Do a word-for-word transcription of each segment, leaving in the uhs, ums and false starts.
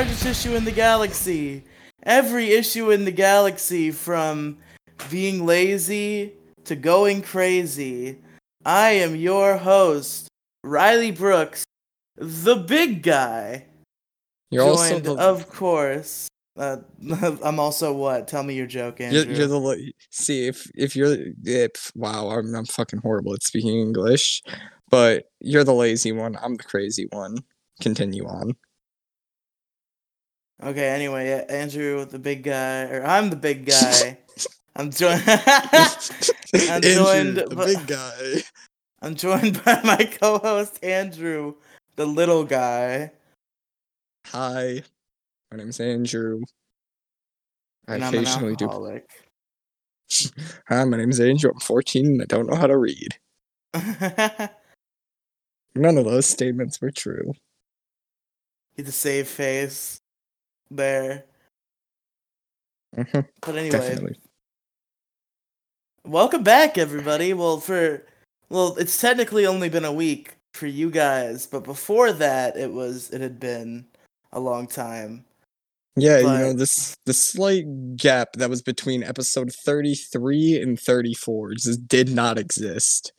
Largest Issue in the Galaxy. Every issue in the galaxy, from being lazy to going crazy. I am your host, Riley Brooks, the big guy. You're also the... of course. Uh, I'm also what? Tell me your joke, Andrew. You're, you're the see if if you're it, wow. I'm, I'm fucking horrible at speaking English, but you're the lazy one. I'm the crazy one. Continue on. Okay. Anyway, Andrew, the big guy, or I'm the big guy. I'm joined. I'm joined. Andrew, the by, big guy. I'm joined by my co-host Andrew, the little guy. Hi. My name's Andrew. I and occasionally I'm an alcoholic. do. Hi, my name's Andrew. I'm fourteen and I don't know how to read. None of those statements were true. He's a save face there. Mm-hmm. But anyway, definitely. Welcome back, everybody. Well, for well, it's technically only been a week for you guys, but before that, it was it had been a long time. Yeah, but, you know, this the slight gap that was between episode thirty-three and thirty-four just did not exist.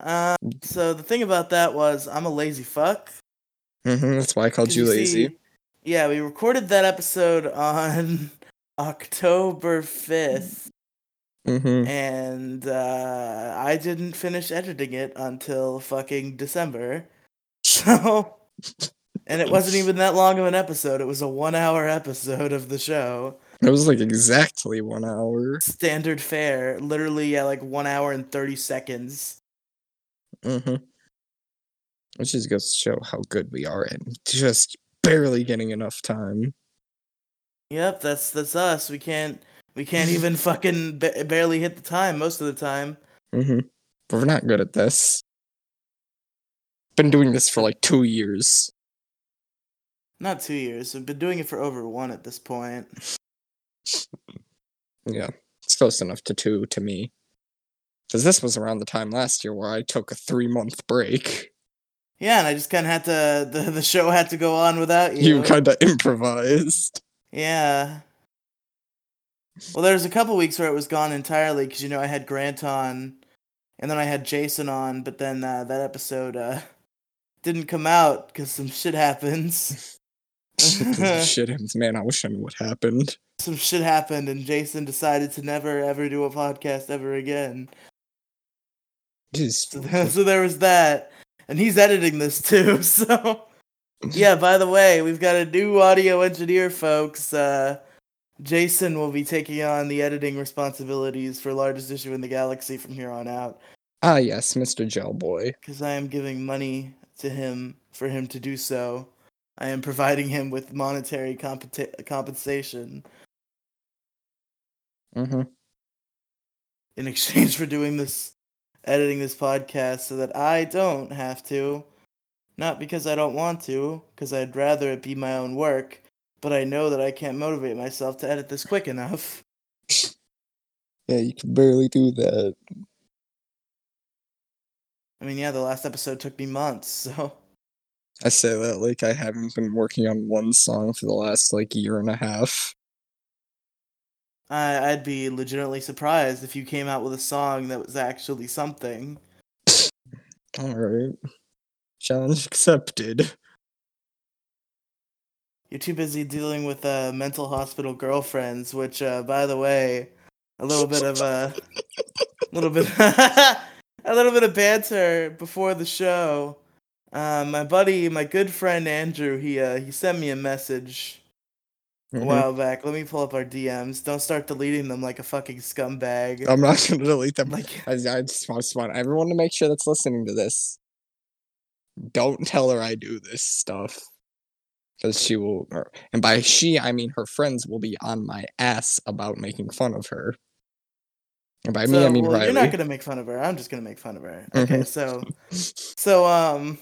Uh, so the thing about that was I'm a lazy fuck. Mm-hmm, that's why I called you, you lazy. See, yeah, we recorded that episode on October fifth. Mm-hmm. And uh, I didn't finish editing it until fucking December. So... And it wasn't even that long of an episode. It was a one-hour episode of the show. It was, like, exactly one hour. Standard fare. Literally, yeah, like, one hour and thirty seconds. Mm-hmm. Which just goes to show how good we are at just barely getting enough time. Yep, that's that's us. We can't we can't even fucking ba- barely hit the time most of the time. Mm-hmm. But we're not good at this. Been doing this for, like, two years. Not two years. We've been doing it for over one at this point. Yeah. It's close enough to two to me. Because this was around the time last year where I took a three-month break. Yeah, and I just kind of had to... The, the show had to go on without you. You kind of improvised. Yeah. Well, there was a couple weeks where it was gone entirely, because, you know, I had Grant on, and then I had Jason on, but then uh, that episode uh, didn't come out, because some shit happens. Some shit happens, man. I wish I knew what happened. Some shit happened, and Jason decided to never, ever do a podcast ever again. So, so there was that. And he's editing this, too, so... Yeah, by the way, we've got a new audio engineer, folks. Uh, Jason will be taking on the editing responsibilities for Largest Issue in the Galaxy from here on out. Ah, yes, Mister Gelboy. Because I am giving money to him for him to do so. I am providing him with monetary compet- compensation. Mm-hmm. In exchange for doing this, editing this podcast so that I don't have to. Not because I don't want to, because I'd rather it be my own work, but I know that I can't motivate myself to edit this quick enough. Yeah, you can barely do that. I mean, yeah, the last episode took me months, so... I say that like I haven't been working on one song for the last, like, year and a half. I, I'd be legitimately surprised if you came out with a song that was actually something. Alright. Challenge accepted. You're too busy dealing with uh, mental hospital girlfriends, which, uh, by the way, a little bit of, uh, a little bit... A little bit of banter before the show. Um, my buddy, my good friend Andrew, he uh, he sent me a message mm-hmm. a while back. Let me pull up our D Ms. Don't start deleting them like a fucking scumbag. I'm not going to delete them. Like, I, I just want everyone to make sure that's listening to this. Don't tell her I do this stuff. Because she will... Or, and by she, I mean her friends will be on my ass about making fun of her. By so, me, I mean well, Riley. You're not gonna make fun of her. I'm just gonna make fun of her. Okay, so, so um,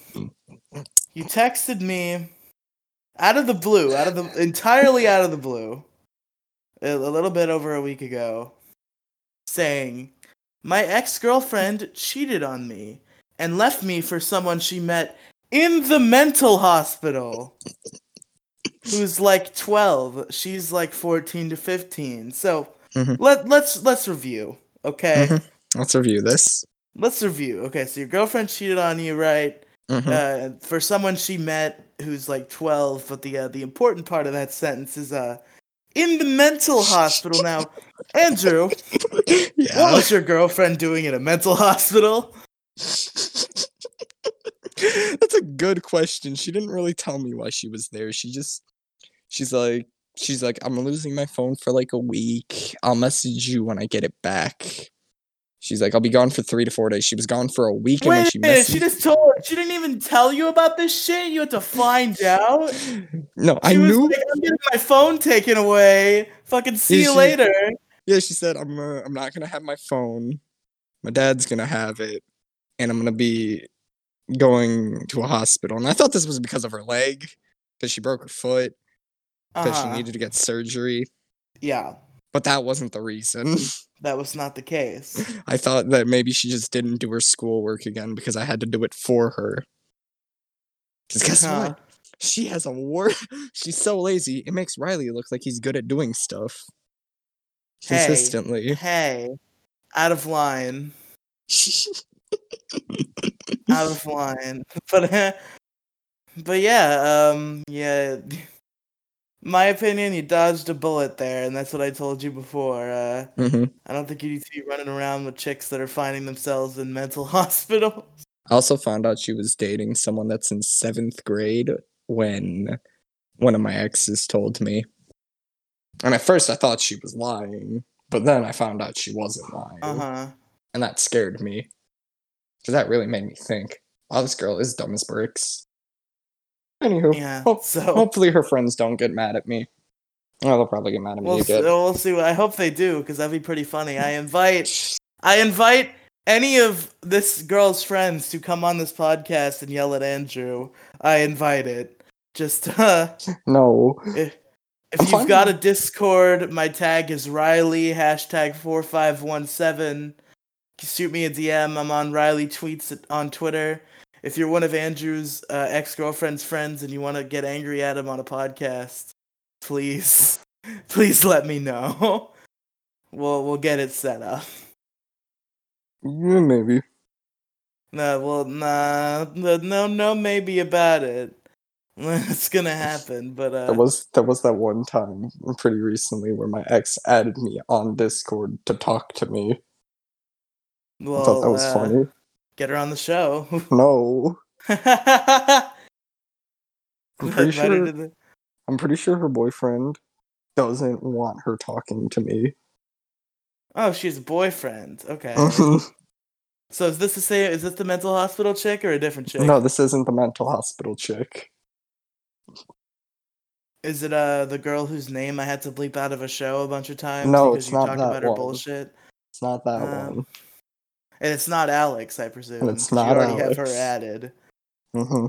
you texted me out of the blue, out of the entirely out of the blue, a, a little bit over a week ago, saying my ex-girlfriend cheated on me and left me for someone she met in the mental hospital, who's like twelve. She's like fourteen to fifteen. So mm-hmm. let let's let's review. Okay. Mm-hmm. Let's review this. Let's review. Okay, so your girlfriend cheated on you, right? Mm-hmm. Uh, for someone she met who's like twelve, but the uh, the important part of that sentence is uh in the mental hospital now. Andrew, yeah. What was your girlfriend doing in a mental hospital? That's a good question. She didn't really tell me why she was there. She just, she's like, she's like, I'm losing my phone for like a week. I'll message you when I get it back. She's like, I'll be gone for three to four days. She was gone for a week. Wait, and when she messaged she just told her. She didn't even tell you about this shit. You had to find out. No, she I was knew. Like, I'm getting my phone taken away. Fucking see yeah, you she, later. Yeah, she said, I'm uh, I'm not gonna have my phone. My dad's gonna have it, and I'm gonna be going to a hospital. And I thought this was because of her leg, because she broke her foot, because uh-huh. she needed to get surgery. Yeah. But that wasn't the reason. That was not the case. I thought that maybe she just didn't do her schoolwork again because I had to do it for her. Because guess huh. what? She has a war. She's so lazy. It makes Riley look like he's good at doing stuff. Hey, consistently. Hey. Out of line. Out of line. But, but yeah, um, yeah... my opinion, you dodged a bullet there, and that's what I told you before. Uh, mm-hmm. I don't think you need to be running around with chicks that are finding themselves in mental hospitals. I also found out she was dating someone that's in seventh grade when one of my exes told me. And at first I thought she was lying, but then I found out she wasn't lying. Uh-huh. And that scared me. Because that really made me think, wow, this girl is dumb as bricks. Anywho, yeah, ho- so. hopefully her friends don't get mad at me. Oh, they'll probably get mad at me. We'll, s- we'll see. I hope they do, because that'd be pretty funny. I invite, I invite any of this girl's friends to come on this podcast and yell at Andrew. I invite it. Just uh, no. If, if you've fine. got a Discord, my tag is Riley hashtag four five one seven. Shoot me a D M. I'm on Riley Tweets on Twitter. If you're one of Andrew's uh, ex-girlfriend's friends and you want to get angry at him on a podcast, please, please let me know. We'll we'll get it set up. Yeah, maybe. No, well, nah, no, no, maybe about it. It's gonna happen, but uh, there was there was that one time pretty recently where my ex added me on Discord to talk to me. Well, I thought that was uh, funny. Get her on the show. No. I'm pretty sure, the... I'm pretty sure her boyfriend doesn't want her talking to me. Oh, she's a boyfriend. Okay. So is this the same, is this the mental hospital chick or a different chick? No, this isn't the mental hospital chick. Is it uh the girl whose name I had to bleep out of a show a bunch of times? No, it's not that one. Because you talked about her bullshit? It's not that um, one. And it's not Alex, I presume. And it's not Alex. You already have her added. Mm-hmm.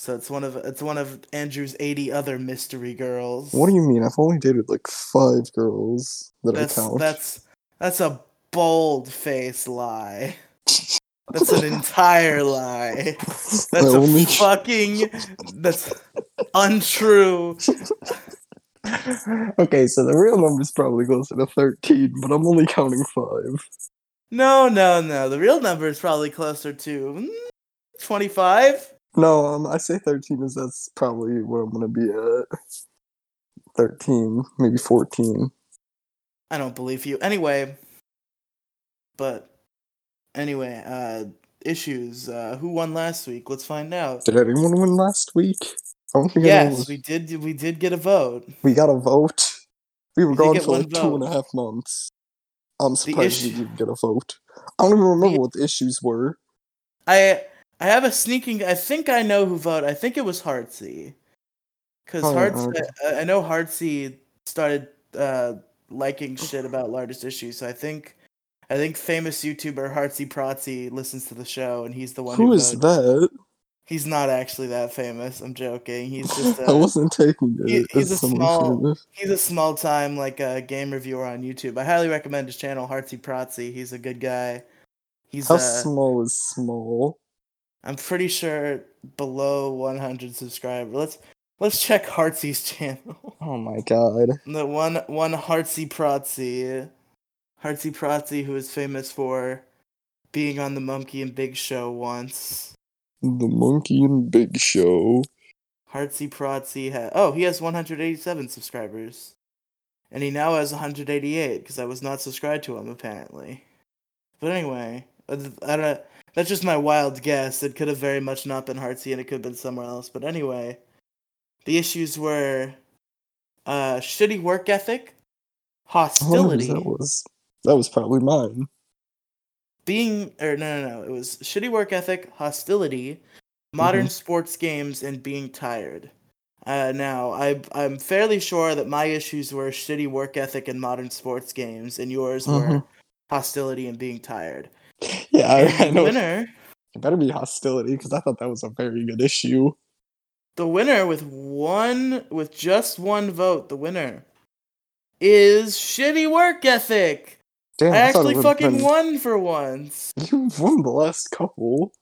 So it's one of it's one of Andrew's eighty other mystery girls. What do you mean? I've only dated like five girls that that's, I count. That's that's a bold-faced lie. That's an entire lie. That's I a only... fucking that's untrue. Okay, so the real number's probably closer to thirteen, but I'm only counting five. No, no, no. The real number is probably closer to twenty-five. No, um, I say thirteen is that's probably where I'm gonna be at. Thirteen, maybe fourteen. I don't believe you. Anyway, but anyway, uh, issues. Uh, who won last week? Let's find out. Did anyone win last week? I don't think yes, was... we did. We did get a vote. We got a vote. We were we gone for like two vote. and a half months. I'm surprised issue... we didn't get a vote. I don't even remember the... what the issues were. I I have a sneaking. I think I know who voted. I think it was Hartsy. Because oh, Hartsy, I, I know Hartsy started uh, liking shit about Largest Issue. So I think I think famous YouTuber Hartsy Pratsy listens to the show, and he's the one who, who is voted. that. He's not actually that famous. I'm joking. He's just. A, I wasn't taking it. He, he's a small. Famous. He's a small time like a uh, game reviewer on YouTube. I highly recommend his channel, Hartsy Pratsy. He's a good guy. He's how uh, small is small? I'm pretty sure below one hundred subscribers. Let's let's check Hartsy's channel. Oh my god. The one one Hartsy Pratsy, Hartsy Pratsy, who is famous for being on the Monkey and Big Show once. The Monkey and Big Show. Hartsy Pratsy has oh he has one hundred eighty-seven subscribers, and he now has one hundred eighty-eight because I was not subscribed to him apparently. But anyway, I don't. That's just my wild guess. It could have very much not been Hartsy, and it could have been somewhere else. But anyway, the issues were uh, shitty work ethic, hostility. Oh, that was that was probably mine. Being or no no no, it was shitty work ethic, hostility, modern mm-hmm. sports games, and being tired. Uh, now I I'm fairly sure that my issues were shitty work ethic and modern sports games, and yours mm-hmm. were hostility and being tired. Yeah, I, I know. Winner, it better be hostility because I thought that was a very good issue. The winner with one, with just one vote, the winner is shitty work ethic. Damn, I, I actually fucking been... won for once. You won the last couple.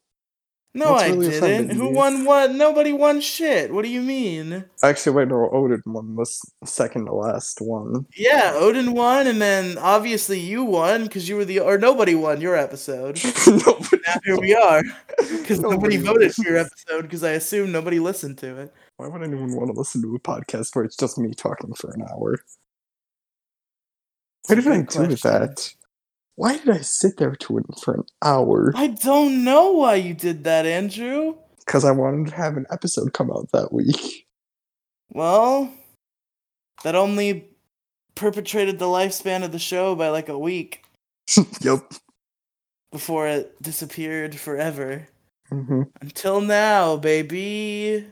No, That's I really didn't. Who won what? Nobody won shit. What do you mean? Actually, wait, no, Odin won the second to last one. Yeah, Odin won, and then obviously you won, because you were the... Or nobody won your episode. nobody now here we are. Because nobody, nobody voted for your episode, because I assume nobody listened to it. Why would anyone want to listen to a podcast where it's just me talking for an hour? What did I do with that? Why did I sit there to it for an hour? I don't know why you did that, Andrew. Because I wanted to have an episode come out that week. Well, that only perpetrated the lifespan of the show by like a week. Yep. Before it disappeared forever. Mm-hmm. Until now, baby.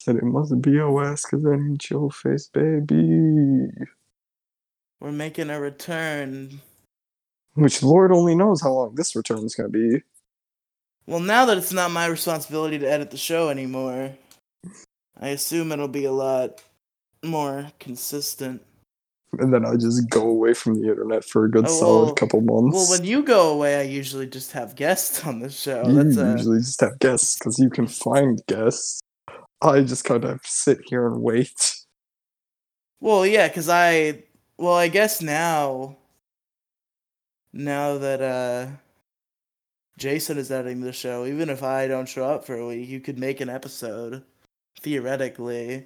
Said it mustn't be O S because that ain't your face, baby. We're making a return. Which Lord only knows how long this return is going to be. Well, now that it's not my responsibility to edit the show anymore, I assume it'll be a lot more consistent. And then I just go away from the internet for a good oh, solid well, couple months. Well, when you go away, I usually just have guests on the show. You That's usually a... just have guests, because you can find guests. I just kind of sit here and wait. Well, yeah, because I... Well, I guess now... Now that uh, Jason is editing the show, even if I don't show up for a week, you could make an episode, theoretically.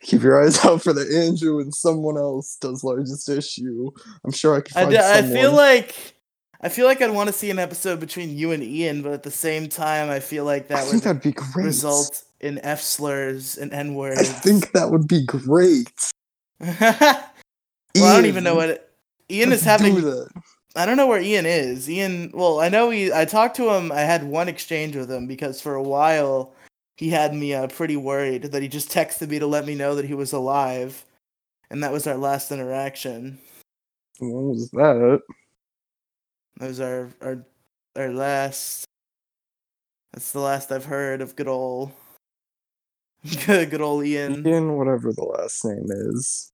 Keep your eyes out for the Andrew and someone else does Largest Issue. I'm sure I could find I d- someone. I feel like I feel like I'd want to see an episode between you and Ian, but at the same time, I feel like that I would that'd be great. Result in F slurs and N words. I think that would be great. Well, Ian. I don't even know what. It- Ian Let's is having. Do that. I don't know where Ian is. Ian. Well, I know he. I talked to him. I had one exchange with him because for a while he had me uh, pretty worried that he just texted me to let me know that he was alive, and that was our last interaction. When was that? That was our our our last. That's the last I've heard of good old. Good old Ian. Ian, whatever the last name is.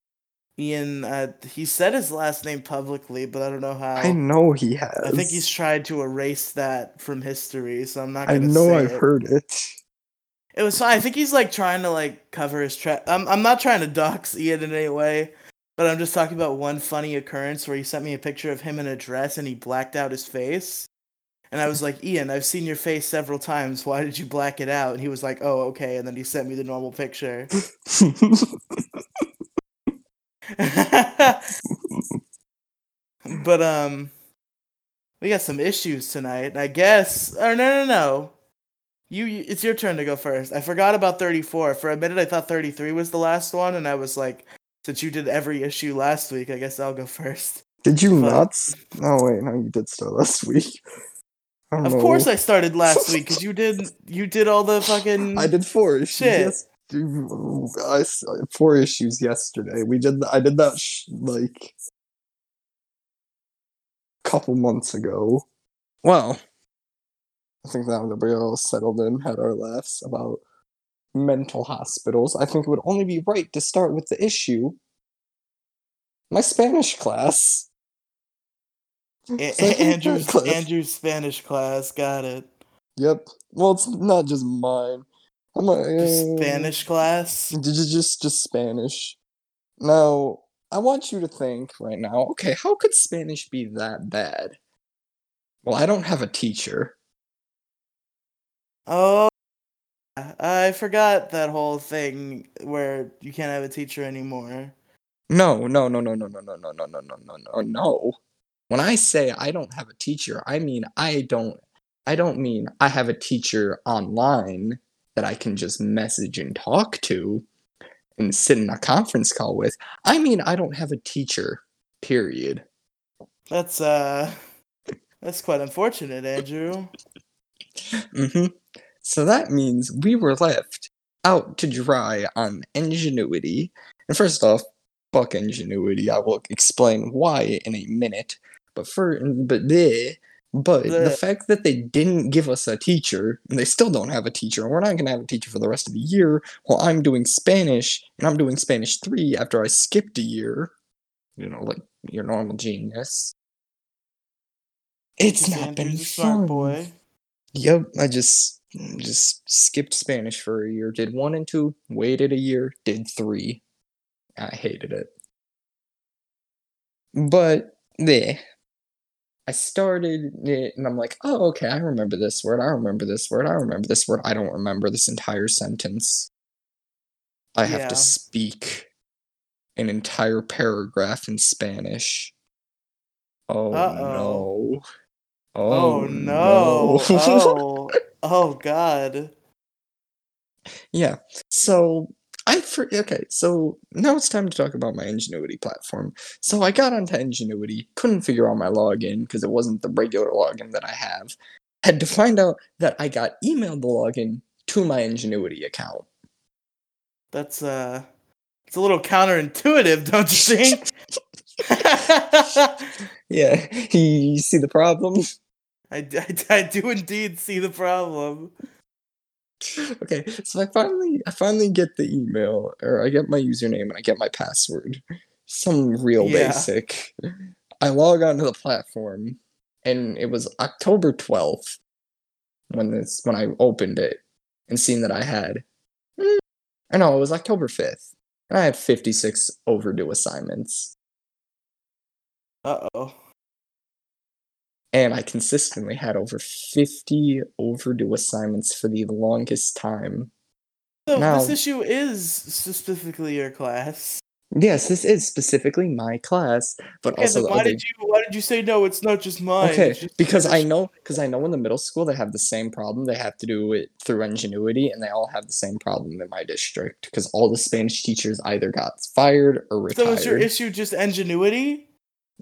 Ian, uh, he said his last name publicly, but I don't know how. I know he has. I think he's tried to erase that from history, so I'm not going to say it. I know I've heard it. It was fine. I think he's like trying to like cover his tracks. I'm I'm not trying to dox Ian in any way, but I'm just talking about one funny occurrence where he sent me a picture of him in a dress and he blacked out his face. And I was like, Ian, I've seen your face several times. Why did you black it out? And he was like, oh, okay. And then he sent me the normal picture. But um we got some issues tonight, I guess. Or no no no you, you it's your turn to go first. I forgot about thirty-four for a minute. I thought thirty-three was the last one, and I was like, since you did every issue last week, I guess I'll go first. Did you but, not oh wait no you did start last week. I don't of know. Course I started last week because you did you did all the fucking I did four issues shit. Yes. I four issues yesterday. We did. I did that sh- like a couple months ago. Well, I think now that we all settled in, had our laughs about mental hospitals, I think it would only be right to start with the issue. My Spanish class. A- Andrew's Andrew's Spanish class. Got it. Yep. Well, it's not just mine. I'm like, uh, Spanish class? Just, just, just Spanish. Now, I want you to think right now, okay, how could Spanish be that bad? Well, I don't have a teacher. Oh, I forgot that whole thing where you can't have a teacher anymore. No, no, no, no, no, no, no, no, no, no, no, no, no. When I say I don't have a teacher, I mean I don't. I don't mean I have a teacher online that I can just message and talk to and sit in a conference call with. I mean I don't have a teacher, period. That's uh, that's quite unfortunate, Andrew. Mm-hmm. So that means we were left out to dry on Ingenuity. And first off, fuck Ingenuity. I will explain why in a minute. But for but the but the, the fact that they didn't give us a teacher, and they still don't have a teacher, and we're not gonna have a teacher for the rest of the year, while I'm doing Spanish, and I'm doing Spanish three after I skipped a year. You know, like your normal genius. It's not Andrew's been fun. Boy. Yep, I just just skipped Spanish for a year, did one and two, waited a year, did three. I hated it. But, yeah. I started it, and I'm like, oh, okay, I remember this word, I remember this word, I remember this word, I don't remember this entire sentence. I yeah. have to speak an entire paragraph in Spanish. Oh, Uh-oh. no. Oh, oh no. no. Oh. oh, God. Yeah, so... I for, okay, so now it's time to talk about my Ingenuity platform. So I got onto Ingenuity, couldn't figure out my login because it wasn't the regular login that I have. Had to find out that I got emailed the login to my Ingenuity account. That's uh, it's a little counterintuitive, don't you think? Yeah, you see the problem? I, I, I do indeed see the problem. Okay, so I finally I finally get the email, or I get my username and I get my password. Some real yeah. basic. I log onto the platform, and it was October twelfth when this when I opened it and seen that I had I know it was October fifth. And I had fifty-six overdue assignments. Uh-oh. And I consistently had over fifty overdue assignments for the longest time. So now, this issue is specifically your class. Yes, this is specifically my class, but okay, also then the why other... did you why did you say no? It's not just mine. Okay, just because I know because I know in the middle school they have the same problem. They have to do it through Ingenuity, and they all have the same problem in my district because all the Spanish teachers either got fired or retired. So is your issue just Ingenuity?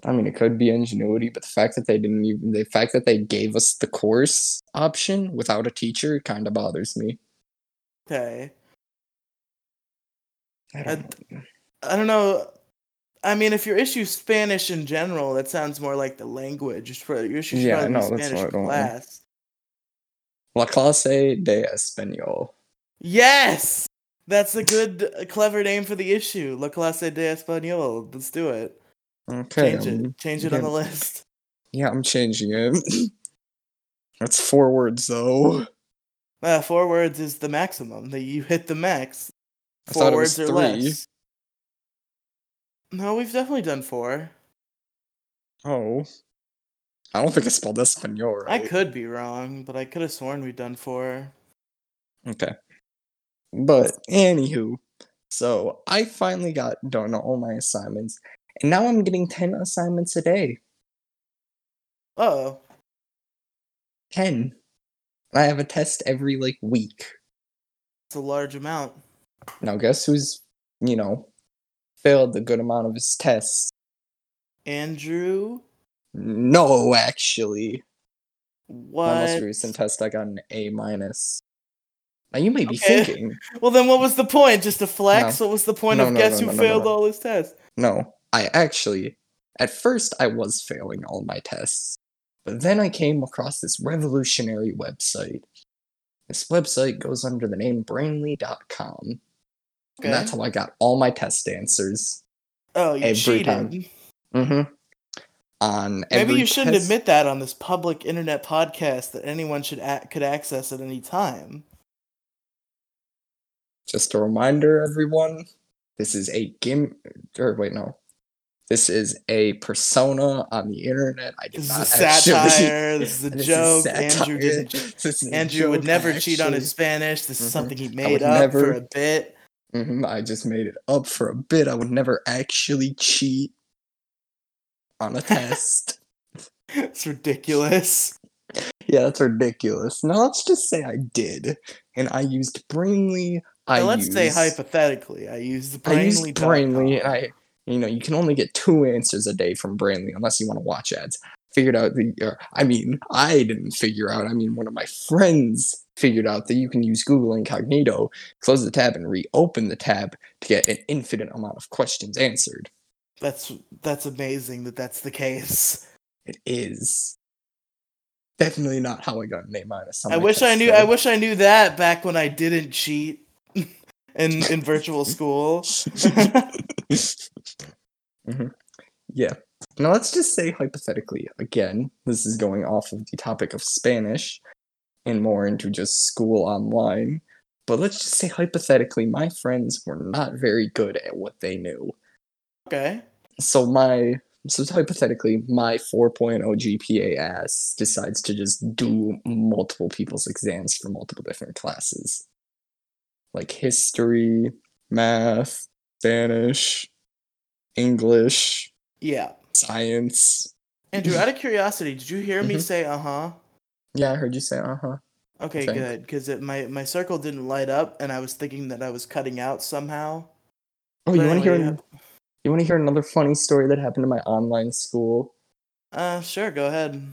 I mean, it could be Ingenuity, but the fact that they didn't even the fact that they gave us the course option without a teacher kind of bothers me. Okay. I don't, I, I don't know. I mean, if your issue's Spanish in general, that sounds more like the language. Your issue's yeah, no, Spanish that's what class. La clase de Espanol. Yes, that's a good, clever name for the issue. La clase de Espanol. Let's do it. Okay. Change it. Um, Change it yeah. on the list. Yeah, I'm changing it. That's four words, though. Uh, four words is the maximum. That you hit the max. Four I thought words it was or three. Less. No, we've definitely done four. Oh. I don't think I spelled Espanol right. I could be wrong, but I could have sworn we'd done four. Okay. But, anywho. So, I finally got done all my assignments. And now I'm getting ten assignments a day. Uh-oh. ten. And I have a test every, like, week. It's a large amount. Now guess who's, you know, failed a good amount of his tests? Andrew? No, actually. What? My most recent test, I got an A-. Now you may be okay. thinking. Well, then what was the point? Just to flex? No. What was the point no, of no, guess no, no, who no, failed no, no. all his tests? No. I actually, at first I was failing all my tests, but then I came across this revolutionary website. This website goes under the name brainly dot com, okay. and that's how I got all my test answers. Oh, you every cheated. Time. Mm-hmm. on every Maybe you shouldn't test. admit that on this public internet podcast that anyone should a- could access at any time. Just a reminder, everyone, this is a game, or wait, no. This is a persona on the internet. I did this not is satire. Actually, this is a this joke. Is Andrew, doesn't, Andrew joke, would never actually. cheat on his Spanish. This mm-hmm. is something he made up never, for a bit. Mm-hmm, I just made it up for a bit. I would never actually cheat on a test. It's ridiculous. Yeah, that's ridiculous. Now let's just say I did, and I used Brainly. I now, let's used, say hypothetically, I used the Brainly. I used Brainly, and I. You know, you can only get two answers a day from Brainly unless you want to watch ads. Figured out the, or, I mean, I didn't figure out, I mean, one of my friends figured out that you can use Google Incognito, close the tab, and reopen the tab to get an infinite amount of questions answered. That's, that's amazing that that's the case. It is. Definitely not how I got an A minus. I wish I knew, I wish I knew that back when I didn't cheat in, in virtual school. Mm-hmm. Yeah. Now let's just say hypothetically, again, this is going off of the topic of Spanish and more into just school online, but let's just say hypothetically my friends were not very good at what they knew. Okay. So my, so hypothetically my four point oh G P A ass decides to just do multiple people's exams for multiple different classes. Like history, math, Spanish, English, yeah, science. Andrew, out of curiosity, did you hear me mm-hmm. say uh-huh? Yeah, I heard you say uh-huh. Okay, good, because my, my circle didn't light up, and I was thinking that I was cutting out somehow. Oh, but you want to anyway, hear? Yeah. You want to hear another funny story that happened to my online school? Uh, sure, go ahead.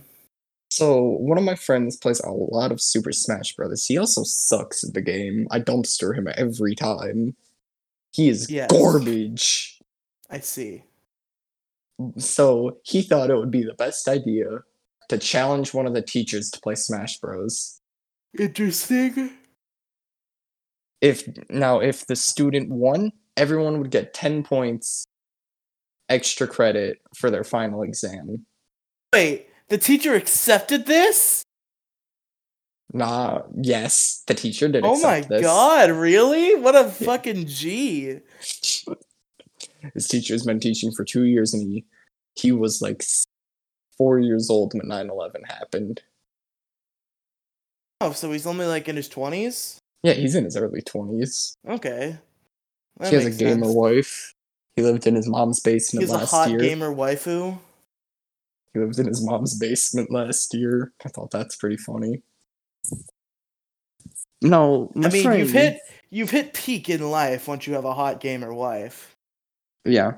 So, one of my friends plays a lot of Super Smash Bros. He also sucks at the game. I dumpster him every time. He is yes. garbage. I see. So he thought it would be the best idea to challenge one of the teachers to play Smash Bros. Interesting. If now, if the student won, everyone would get ten points extra credit for their final exam. Wait, the teacher accepted this? Nah, yes, the teacher did oh accept this. Oh my god, really? What a fucking G. His teacher's been teaching for two years, and he, he was, like, four years old when nine eleven happened. Oh, so he's only, like, in his twenties? Yeah, he's in his early twenties. Okay. That she has a gamer sense. wife. He lived in his mom's basement he's last year. He's a hot year. gamer waifu. He lived in his mom's basement last year. I thought that's pretty funny. No, my I mean, friend... you've hit you've hit peak in life once you have a hot gamer wife. Yeah.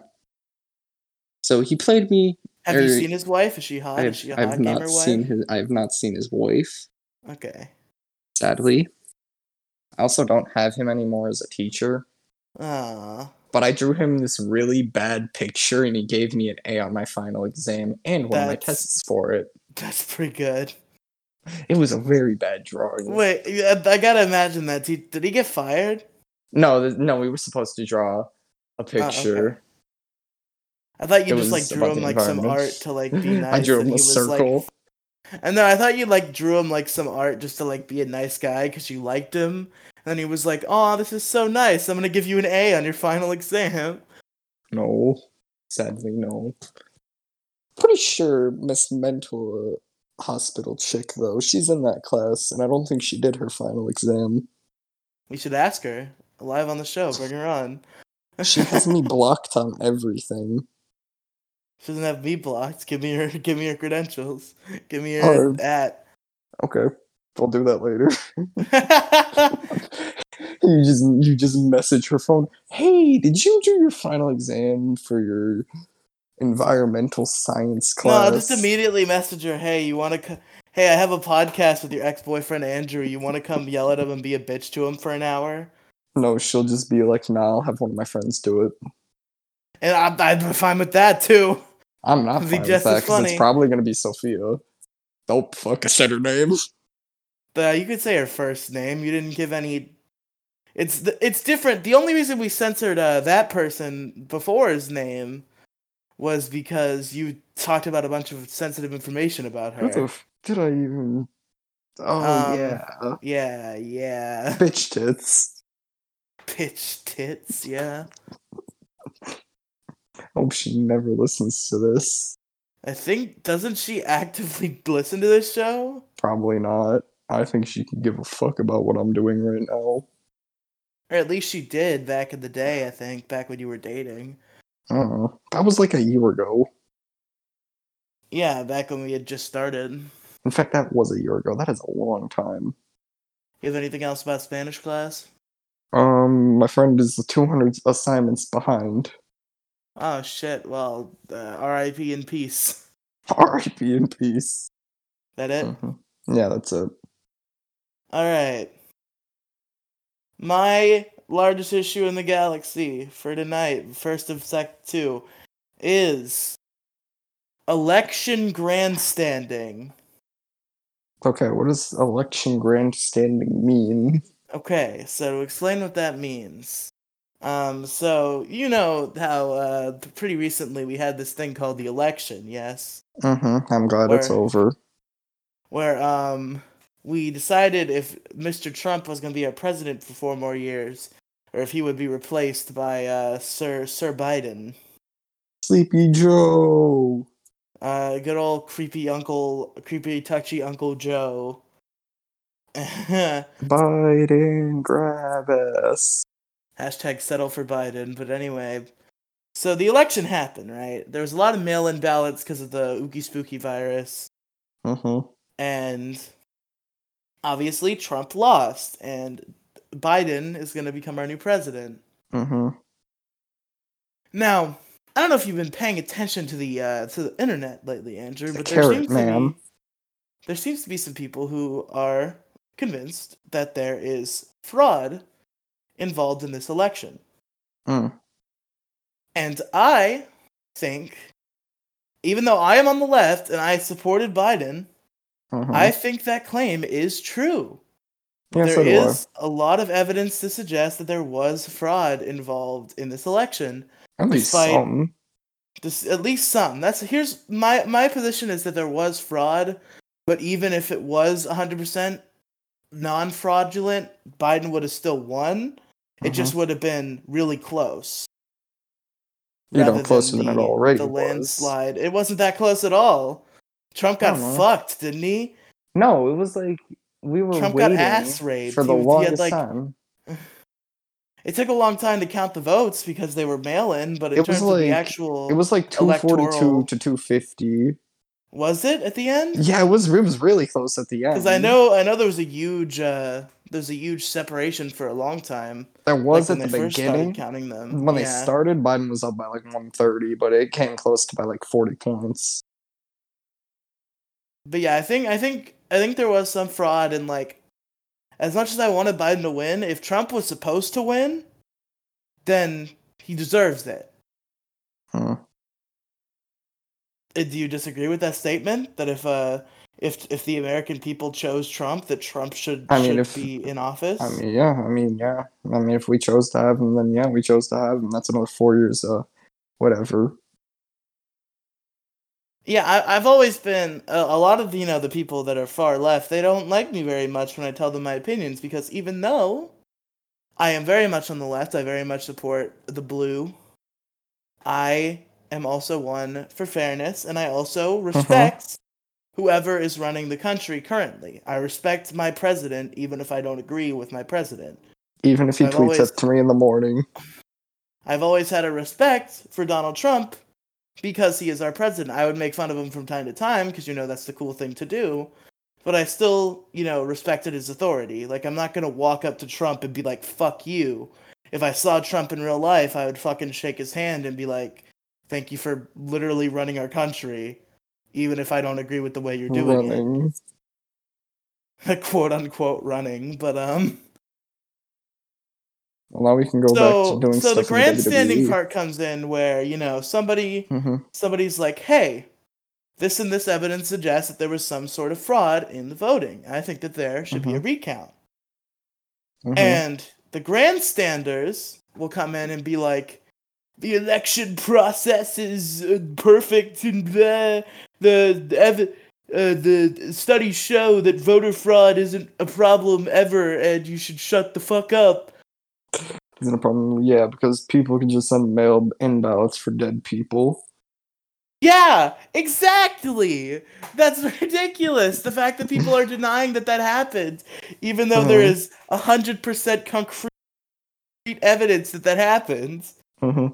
So he played me. Have er, you seen his wife? Is she hot? Have, Is she a hot gamer wife? Seen his, I have not seen his wife. Okay. Sadly. I also don't have him anymore as a teacher. Aww. But I drew him this really bad picture, and he gave me an A on my final exam and one that's, of my tests for it. That's pretty good. It was a very bad drawing. Wait, I gotta imagine that. Did he get fired? No, no, we were supposed to draw a picture. Uh, okay. I thought you it just like drew him like some art to like be nice. I drew him a circle. Like... And then I thought you like drew him like some art just to like be a nice guy because you liked him. And then he was like, "Oh, this is so nice. I'm gonna give you an A on your final exam." No, sadly, no. Pretty sure Miss Mentor Hospital chick though. She's in that class, and I don't think she did her final exam. We should ask her live on the show. Bring her on. She has me blocked on everything. She doesn't have me blocked. Give me your, give me your credentials. Give me your uh, at. Okay, I'll do that later. You just, you just message her phone. Hey, did you do your final exam for your environmental science class? No, just immediately message her. Hey, you want to? Co- hey, I have a podcast with your ex-boyfriend Andrew. You want to come yell at him and be a bitch to him for an hour? No, she'll just be like, nah, I'll have one of my friends do it. And I'm, I'm fine with that, too. I'm not fine with that, because it's probably going to be Sophia. Oh, fuck, I said her name. Uh, you could say her first name. You didn't give any... It's th- it's different. The only reason we censored uh, that person before his name was because you talked about a bunch of sensitive information about her. What the f- did I even... Oh, um, yeah. Yeah, yeah. Bitch tits. Bitch tits, yeah. Hope she never listens to this. I think, doesn't she actively listen to this show? Probably not. I think she can give a fuck about what I'm doing right now. Or at least she did back in the day, I think, back when you were dating. I don't know. That was like a year ago. Yeah, back when we had just started. In fact, that was a year ago. That is a long time. You have anything else about Spanish class? Um, my friend is two hundred assignments behind. Oh, shit. Well, uh, R I P in peace. R I P in peace. That it? Mm-hmm. Yeah, that's it. Alright. My largest issue in the galaxy for tonight, first of sec two, is election grandstanding. Okay, what does election grandstanding mean? Okay, so to explain what that means. Um, so, you know how uh, pretty recently we had this thing called the election, yes? Mm-hmm, I'm glad where, it's over. Where um, we decided if Mister Trump was going to be our president for four more years, or if he would be replaced by uh, Sir Sir Biden. Sleepy Joe! Uh, good old creepy uncle, creepy touchy Uncle Joe. Biden, grab us. Hashtag settle for Biden. But anyway, so the election happened, right? There was a lot of mail-in ballots because of the ooky spooky virus. Mm-hmm. And obviously Trump lost, and Biden is going to become our new president. Mm-hmm. Now, I don't know if you've been paying attention to the uh, to the internet lately, Andrew, but there seems to be, there seems to be some people who are convinced that there is fraud involved in this election. Mm. And I think, even though I am on the left and I supported Biden, mm-hmm. I think that claim is true. Yes, there is a lot of evidence to suggest that there was fraud involved in this election. At least Despite some. This, at least some. That's here's my my position is that there was fraud, but even if it was one hundred percent non-fraudulent, Biden would have still won. It mm-hmm. just would have been really close. You know, closer than, than the, it already the was. Landslide. It wasn't that close at all. Trump got fucked, didn't he? No, it was like we were Trump waiting got ass raped. for the he, longest he had, like, time. It took a long time to count the votes because they were mail-in, but in it terms was like, of the actual it was like two forty-two to two fifty. Was it at the end? Yeah, it was. It was really close at the end. Because I know, I know there was a huge, uh, there was a huge separation for a long time. There was like at the beginning. Counting them when yeah. they started, Biden was up by like one thirty, but it came close to by like forty points. But yeah, I think, I think, I think there was some fraud in like. As much as I wanted Biden to win, if Trump was supposed to win, then he deserves it. Huh. Do you disagree with that statement? That if uh, if if the American people chose Trump, that Trump should, I mean, should if, be in office? I mean, yeah. I mean, yeah. I mean, if we chose to have him, then yeah, we chose to have him. That's another four years, uh, whatever. Yeah, I, I've always been, a, a lot of, you know, the people that are far left, they don't like me very much when I tell them my opinions, because even though I am very much on the left, I very much support the blue, I am also one for fairness, and I also respect mm-hmm. whoever is running the country currently. I respect my president, even if I don't agree with my president. Even if he I've tweets always, at three in the morning. I've always had a respect for Donald Trump, because he is our president. I would make fun of him from time to time, because, you know, that's the cool thing to do. But I still, you know, respected his authority. Like, I'm not going to walk up to Trump and be like, fuck you. If I saw Trump in real life, I would fucking shake his hand and be like, thank you for literally running our country, even if I don't agree with the way you're doing running. it. Quote-unquote running, but, um... Well, now we can go so, back to doing so stuff. So the grandstanding part comes in where, you know, somebody mm-hmm. somebody's like, hey, this and this evidence suggests that there was some sort of fraud in the voting. I think that there should mm-hmm. be a recount. Mm-hmm. And the grandstanders will come in and be like, the election process is uh, perfect, and uh, the the, ev- uh, the studies show that voter fraud isn't a problem ever, and you should shut the fuck up. Isn't a problem, yeah, because people can just send mail in ballots for dead people. Yeah, exactly. That's ridiculous. The fact that people are denying that that happened, even though uh-huh. there is a hundred percent concrete evidence that that happened. Uh-huh.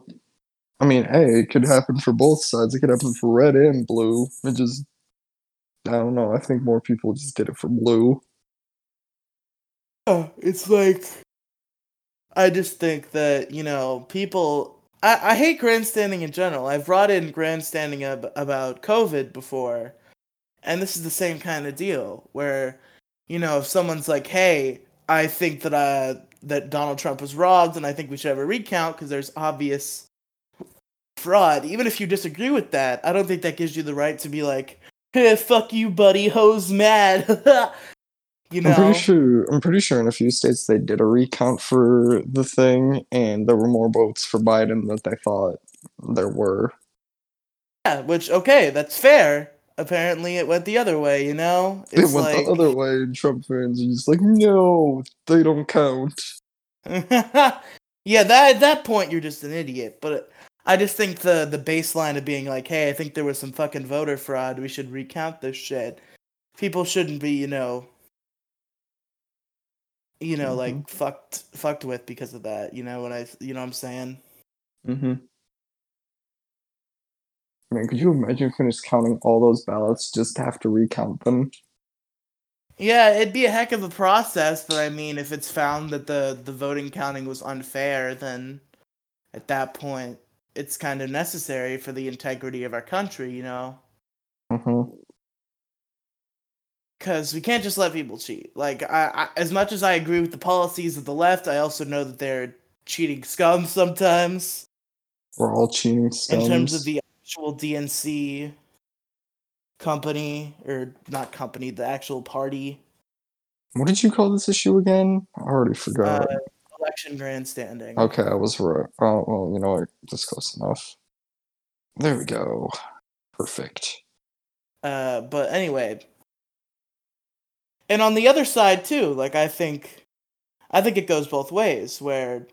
I mean, hey, it could happen for both sides. It could happen for red and blue. It just, I don't know. I think more people just did it for blue. Oh, it's like, I just think that, you know, people. I, I hate grandstanding in general. I've brought in grandstanding ab- about COVID before, and this is the same kind of deal where, you know, if someone's like, hey, I think that uh, that Donald Trump was robbed and I think we should have a recount because there's obvious fraud. Even if you disagree with that, I don't think that gives you the right to be like, hey, fuck you, buddy, ho's mad. You know? I'm pretty sure. I'm pretty sure in a few states they did a recount for the thing, and there were more votes for Biden than they thought there were. Yeah, which okay, that's fair. Apparently, it went the other way. You know, it's it went like... the other way, and Trump fans are just like, "No, they don't count." Yeah, that at that point you're just an idiot. But I just think the the baseline of being like, "Hey, I think there was some fucking voter fraud. We should recount this shit." People shouldn't be, you know. You know, mm-hmm. like fucked, fucked with because of that. You know what I, you know what I'm saying? Mm-hmm. I mean, could you imagine finish counting all those ballots just to have to recount them? Yeah, it'd be a heck of a process, but I mean, if it's found that the, the voting counting was unfair, then at that point, it's kind of necessary for the integrity of our country, you know? Mm-hmm. Because we can't just let people cheat. Like, I, I, as much as I agree with the policies of the left, I also know that they're cheating scum sometimes. We're all cheating scums. In terms of the actual D N C company, or not company, the actual party. What did you call this issue again? I already forgot. Uh, election grandstanding. Okay, I was right. Oh, well, you know what? That's close enough. There we go. Perfect. Uh, but anyway... And on the other side too, like I think, I think it goes both ways. Where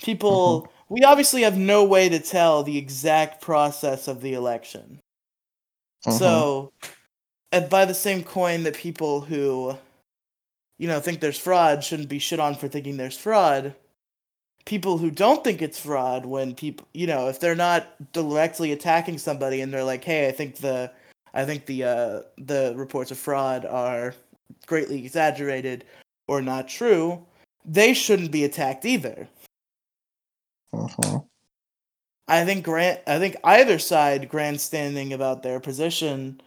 people, mm-hmm. we obviously have no way to tell the exact process of the election. Mm-hmm. So, and by the same coin, that people who, you know, think there's fraud shouldn't be shit on for thinking there's fraud. People who don't think it's fraud, when people, you know, if they're not directly attacking somebody and they're like, hey, I think the, I think the uh, the reports of fraud are greatly exaggerated or not true, they shouldn't be attacked either. Uh-huh. I think grand, I think either side grandstanding about their position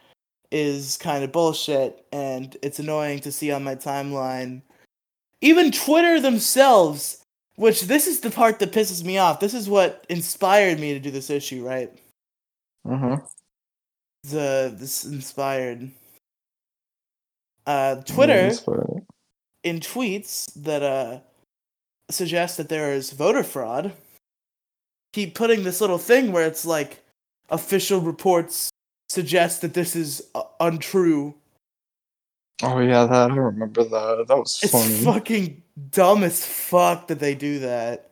is kind of bullshit, and it's annoying to see on my timeline. Even Twitter themselves, which this is the part that pisses me off. This is what inspired me to do this issue, right? Uh-huh. The, this inspired... Uh, Twitter, in tweets that uh, suggest that there is voter fraud, keep putting this little thing where it's like, official reports suggest that this is uh, untrue. Oh yeah, that I remember that. That was funny. It's fucking dumb as fuck that they do that.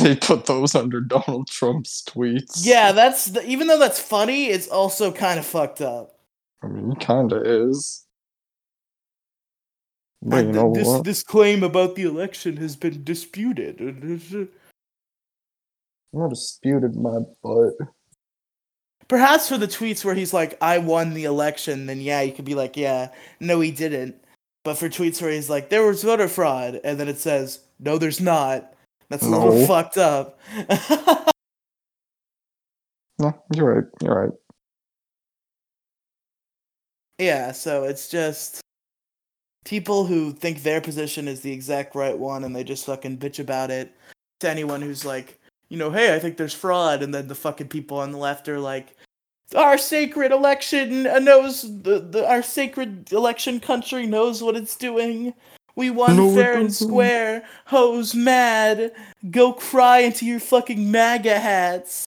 They put those under Donald Trump's tweets. Yeah, that's the, even though that's funny, it's also kind of fucked up. I mean, it kind of is. But you know, this, this claim about the election has been disputed. Not disputed, my butt. Perhaps for the tweets where he's like, I won the election, then yeah, you could be like, yeah, no, he didn't. But for tweets where he's like, there was voter fraud, and then it says, no, there's not. That's no. a little fucked up. No, you're right, you're right. Yeah, so it's just... people who think their position is the exact right one and they just fucking bitch about it to anyone who's like, you know, hey, I think there's fraud. And then the fucking people on the left are like, our sacred election knows, the, the our sacred election country knows what it's doing. We won Hello, fair and square. Hoes mad. Go cry into your fucking MAGA hats.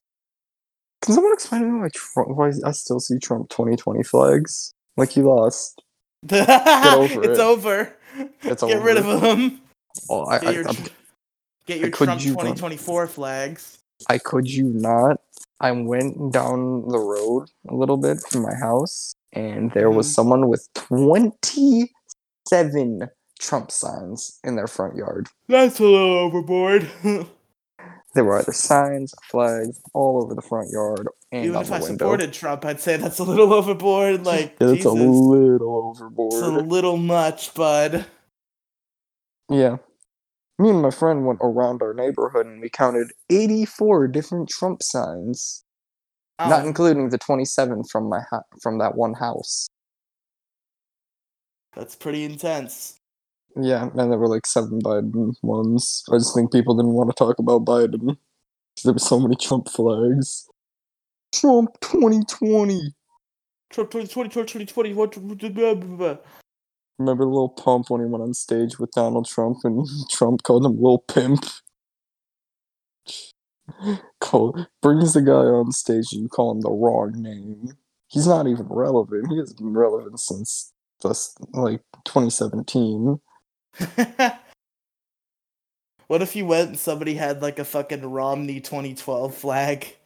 Can someone explain to me why Trump? Why I still see Trump twenty twenty flags? Like you lost. Get over it's it. over. It's Get over. rid of them. Oh, I, Get your, I, I, get your I Trump you twenty twenty-four not. flags. I could you not. I went down the road a little bit from my house, and there was someone with twenty-seven Trump signs in their front yard. That's a little overboard. There were either signs, flags, all over the front yard, and even if I window. supported Trump, I'd say that's a little overboard. Like, yeah, that's Jesus. a little overboard. It's a little much, bud. Yeah. Me and my friend went around our neighborhood and we counted eighty-four different Trump signs, oh. not including the twenty-seven from my ha- from that one house. That's pretty intense. Yeah, and there were like seven Biden ones. I just think people didn't want to talk about Biden. There were so many Trump flags. Trump twenty twenty. Trump twenty twenty, Trump twenty twenty, what... Remember Lil Pump when he went on stage with Donald Trump and Trump called him Lil Pimp? Call, brings the guy on stage and you call him the wrong name. He's not even relevant. He hasn't been relevant since, just, like, twenty seventeen. What if you went and somebody had, like, a fucking Romney twenty twelve flag?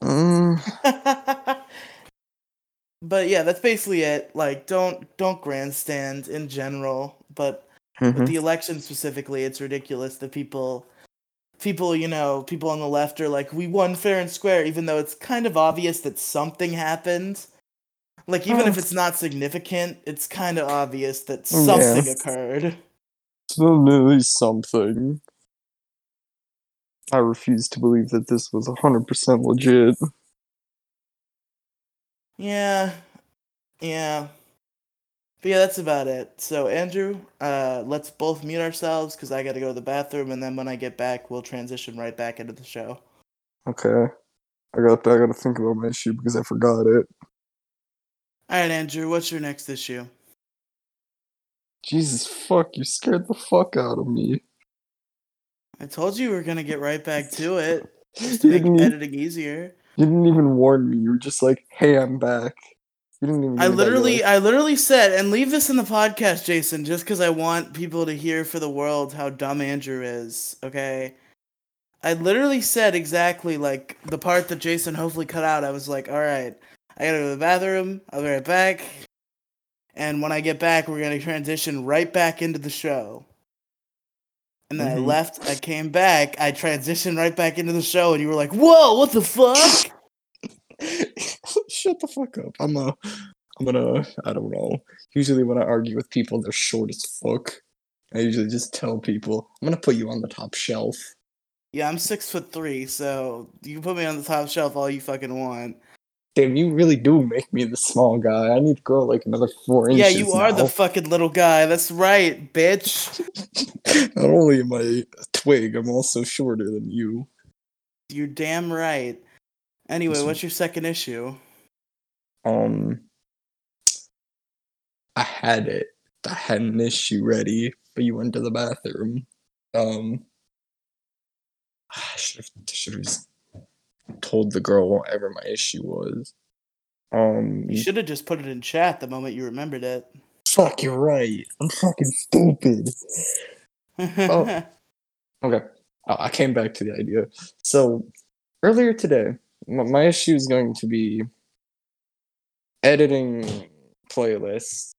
Mm. But yeah, that's basically it. Like, don't don't grandstand in general, but mm-hmm. with the election specifically, it's ridiculous that people, people, you know, people on the left are like, we won fair and square, even though it's kind of obvious that something happened. Like, even oh. if it's not significant, it's kind of obvious that something yes. occurred. Really something. I refuse to believe that this was one hundred percent legit. Yeah, yeah, but yeah, that's about it. So, Andrew, uh, let's both mute ourselves, because I gotta go to the bathroom, and then when I get back, we'll transition right back into the show. Okay. I got. I gotta think about my issue, because I forgot it. Alright, Andrew, what's your next issue? Jesus, fuck, you scared the fuck out of me. I told you we were gonna get right back to it. Just to make editing easier. You didn't even warn me. You were just like, "Hey, I'm back." You didn't even. I literally, I literally said, and leave this in the podcast, Jason, just because I want people to hear for the world how dumb Andrew is. Okay, I literally said exactly like the part that Jason hopefully cut out. I was like, "All right, I gotta go to the bathroom. I'll be right back." And when I get back, we're gonna transition right back into the show. And then mm-hmm. I left, I came back, I transitioned right back into the show, and you were like, whoa, what the fuck? Shut the fuck up. I'm uh, I'm gonna, I don't know. Usually when I argue with people, they're short as fuck. I usually just tell people, I'm gonna put you on the top shelf. Yeah, I'm six foot three, so you can put me on the top shelf all you fucking want. Damn, you really do make me the small guy. I need to grow like another four inches. Yeah, you are now. The fucking little guy. That's right, bitch. Not only am I a twig, I'm also shorter than you. You're damn right. Anyway, so, what's your second issue? Um, I had it. I had an issue ready, but you went to the bathroom. Um, I should have just told the girl whatever my issue was. Um, you should have just put it in chat the moment you remembered it. Fuck, you're right. I'm fucking stupid. oh. Okay. Oh, I came back to the idea. So, earlier today, my, my issue is going to be editing playlists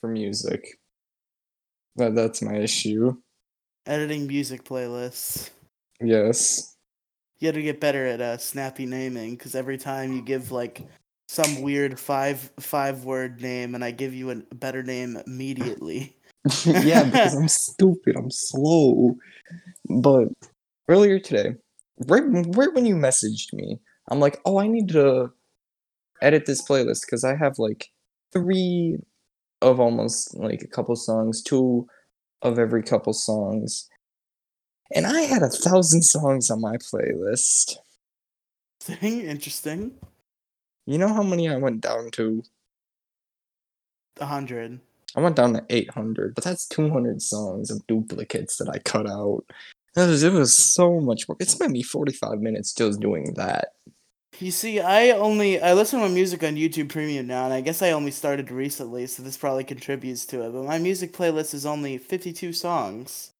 for music. That That's my issue. Editing music playlists. Yes. You had to get better at uh, snappy naming, because every time you give, like, some weird five five word name, and I give you a better name immediately. Yeah, because I'm stupid. I'm slow. But earlier today, right, right when you messaged me, I'm like, oh, I need to edit this playlist, because I have, like, three of almost, like, a couple songs, two of every couple songs. And I had a thousand songs on my playlist. Interesting. You know how many I went down to? A hundred. I went down to eight hundred, but that's two hundred songs of duplicates that I cut out. It was, it was so much work. It spent me forty-five minutes just doing that. You see, I only I listen to my music on YouTube Premium now, and I guess I only started recently, so this probably contributes to it. But my music playlist is only fifty-two songs.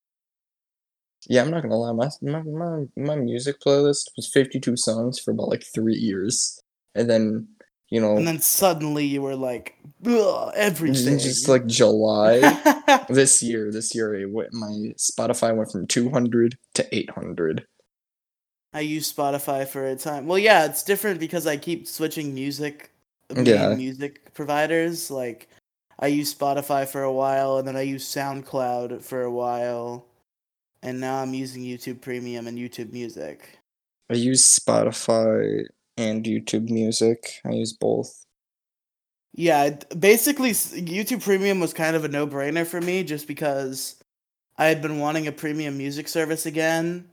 Yeah, I'm not gonna lie. My my my, my music playlist was fifty-two songs for about like three years, and then you know, and then suddenly you were like, everything. Just like July this year, this year it went, my Spotify went from two hundred to eight hundred. I used Spotify for a time. Well, yeah, it's different because I keep switching music, yeah. music providers. Like, I used Spotify for a while, and then I used SoundCloud for a while, and now I'm using YouTube Premium and YouTube Music. I use Spotify and YouTube Music. I use both. Yeah, basically, YouTube Premium was kind of a no-brainer for me just because I had been wanting a premium music service again.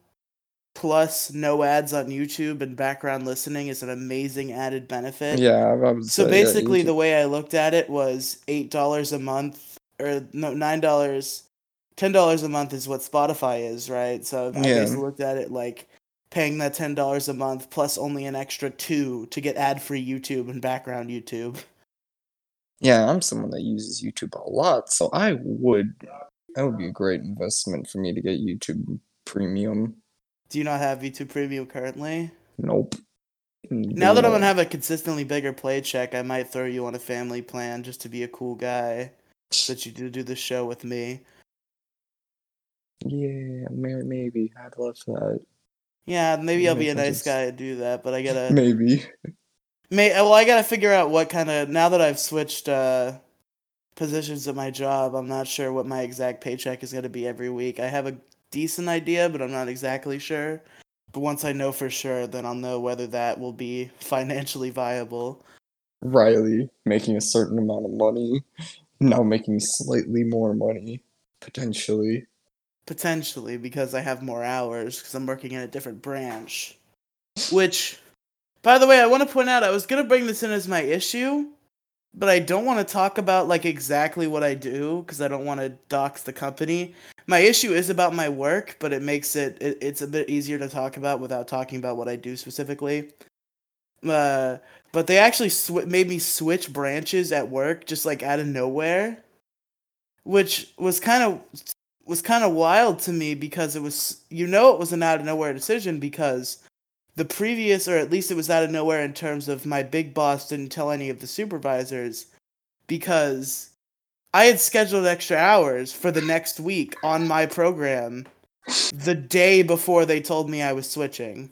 Plus, no ads on YouTube and background listening is an amazing added benefit. Yeah, I would say, so basically, yeah, the way I looked at it was eight dollars a month, or no, nine dollars, ten dollars a month is what Spotify is, right? So I yeah. basically looked at it like paying that ten dollars a month plus only an extra two to get ad-free YouTube and background YouTube. Yeah, I'm someone that uses YouTube a lot, so I would, that would be a great investment for me to get YouTube Premium. Do you not have YouTube Premium currently? Nope. Now that I'm gonna have a consistently bigger play check, I might throw you on a family plan just to be a cool guy, so that you do do the show with me. Yeah, maybe, maybe. I'd love that. Yeah, maybe, maybe I'll be a nice just... guy and do that, but I gotta maybe. May well, I gotta figure out what kind of, now that I've switched uh, positions at my job, I'm not sure what my exact paycheck is gonna be every week. I have a decent idea, but I'm not exactly sure. But once I know for sure, then I'll know whether that will be financially viable. Riley making a certain amount of money, now making slightly more money, potentially. Potentially, because I have more hours, because I'm working in a different branch. Which, by the way, I want to point out, I was going to bring this in as my issue, but I don't want to talk about like exactly what I do, because I don't want to dox the company. My issue is about my work, but it makes it, it it's a bit easier to talk about without talking about what I do specifically. Uh, but they actually sw- made me switch branches at work, just like out of nowhere, which was kind of was kind of wild to me because it was, you know, it was an out of nowhere decision because the previous, or at least it was out of nowhere in terms of my big boss didn't tell any of the supervisors because I had scheduled extra hours for the next week on my program the day before they told me I was switching.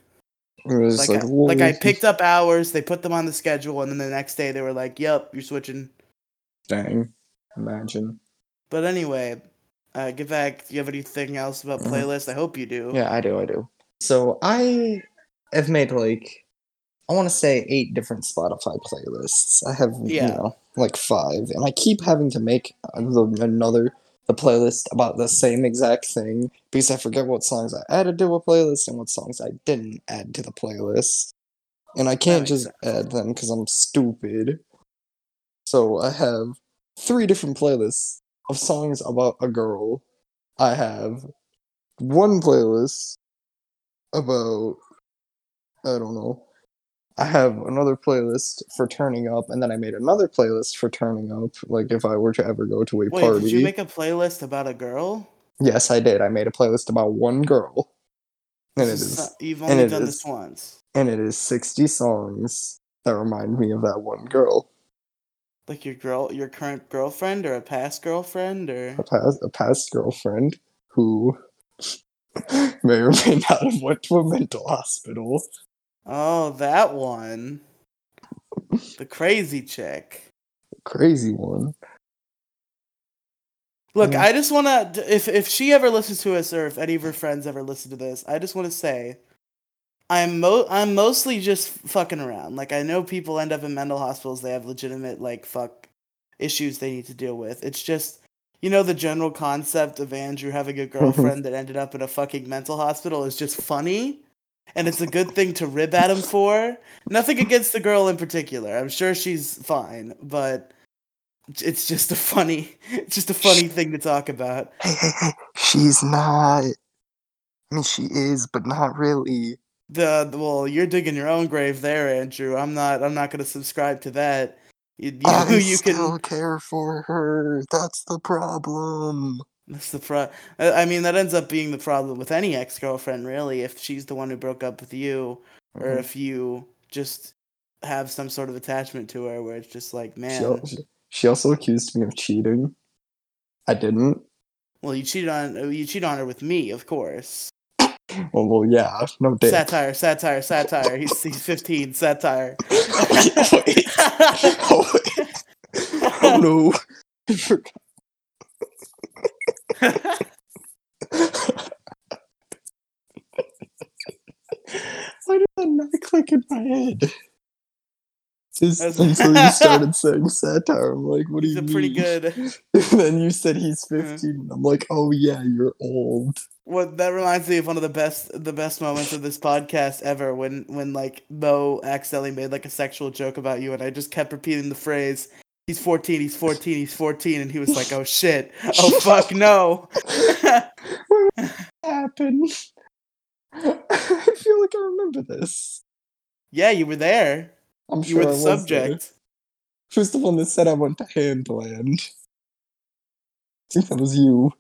It was like, like, I, like I picked up hours, they put them on the schedule, and then the next day they were like, yep, you're switching. Dang. Imagine. But anyway, uh, get back. Do you have anything else about playlist? I hope you do. Yeah, I do, I do. So I have made like, I want to say eight different Spotify playlists. I have, yeah. you know, like five. And I keep having to make another the playlist about the same exact thing because I forget what songs I added to a playlist and what songs I didn't add to the playlist. And I can't just sense. add them because I'm stupid. So I have three different playlists of songs about a girl. I have one playlist about, I don't know, I have another playlist for turning up, and then I made another playlist for turning up, like if I were to ever go to a Wait, party. Wait, did you make a playlist about a girl? Yes, I did. I made a playlist about one girl. And it is, not, you've only done this once. And it is sixty songs that remind me of that one girl. Like your girl, your current girlfriend, or a past girlfriend, or a past a past girlfriend who may or may not have went to a mental hospital. Oh, that one. The crazy chick. The crazy one. Look, um, I just want to, if if she ever listens to us, or if any of her friends ever listen to this, I just want to say, I'm mo- I'm mostly just fucking around. Like, I know people end up in mental hospitals, they have legitimate, like, fuck issues they need to deal with. It's just, you know, the general concept of Andrew having a girlfriend that ended up in a fucking mental hospital is just funny. And it's a good thing to rib at him for. Nothing against the girl in particular. I'm sure she's fine, but It's just a funny, it's just a funny she, thing to talk about. Hey, hey, hey! She's not. I mean, she is, but not really. The, the well, you're digging your own grave there, Andrew. I'm not. I'm not going to subscribe to that. You, you, I you still can, care for her. That's the problem. That's the pro. I mean, that ends up being the problem with any ex-girlfriend, really. If she's the one who broke up with you, mm-hmm. or if you just have some sort of attachment to her, where it's just like, man. She, she also accused me of cheating. I didn't. Well, you cheated on you cheated on her with me, of course. Well, well yeah, no dick. Satire, satire, satire. He's he's fifteen. Satire. oh, wait. Oh, wait. Oh no! I forgot. Why did that not click in my head? Just until you started saying satire, I'm like, what do you mean? Pretty good. And then you said he's fifteen. Mm-hmm. I'm like, oh yeah, you're old. Well, that reminds me of one of the best, the best moments of this podcast ever. When, when like Mo accidentally made like a sexual joke about you, and I just kept repeating the phrase. He's fourteen, he's fourteen, he's fourteen, and he was like, oh shit, oh fuck, no. What happened? I feel like I remember this. Yeah, you were there. I'm sure you were the subject. Who's the one that said I went to Handland? I think that was you.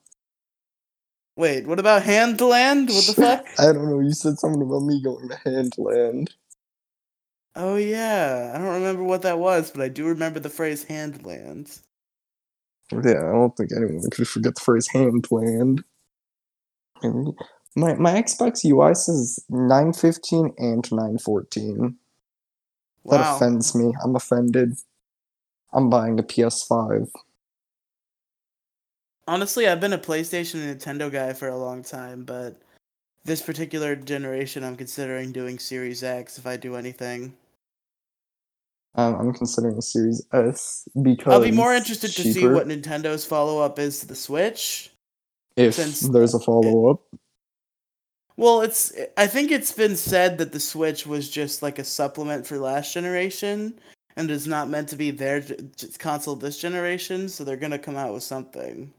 Wait, what about Handland? What the fuck? I don't know, you said something about me going to Handland. Oh, yeah. I don't remember what that was, but I do remember the phrase handland. Yeah, I don't think anyone could forget the phrase handland. And my my Xbox U I says nine fifteen and nine fourteen. Wow. That offends me. I'm offended. I'm buying a P S five. Honestly, I've been a PlayStation and Nintendo guy for a long time, but this particular generation, I'm considering doing Series X if I do anything. Um, I'm considering Series S because I'll be more interested cheaper. to see what Nintendo's follow-up is to the Switch. If since there's a follow-up. It, well, it's. I think it's been said that the Switch was just like a supplement for last generation, and is not meant to be their console this generation, so they're going to come out with something.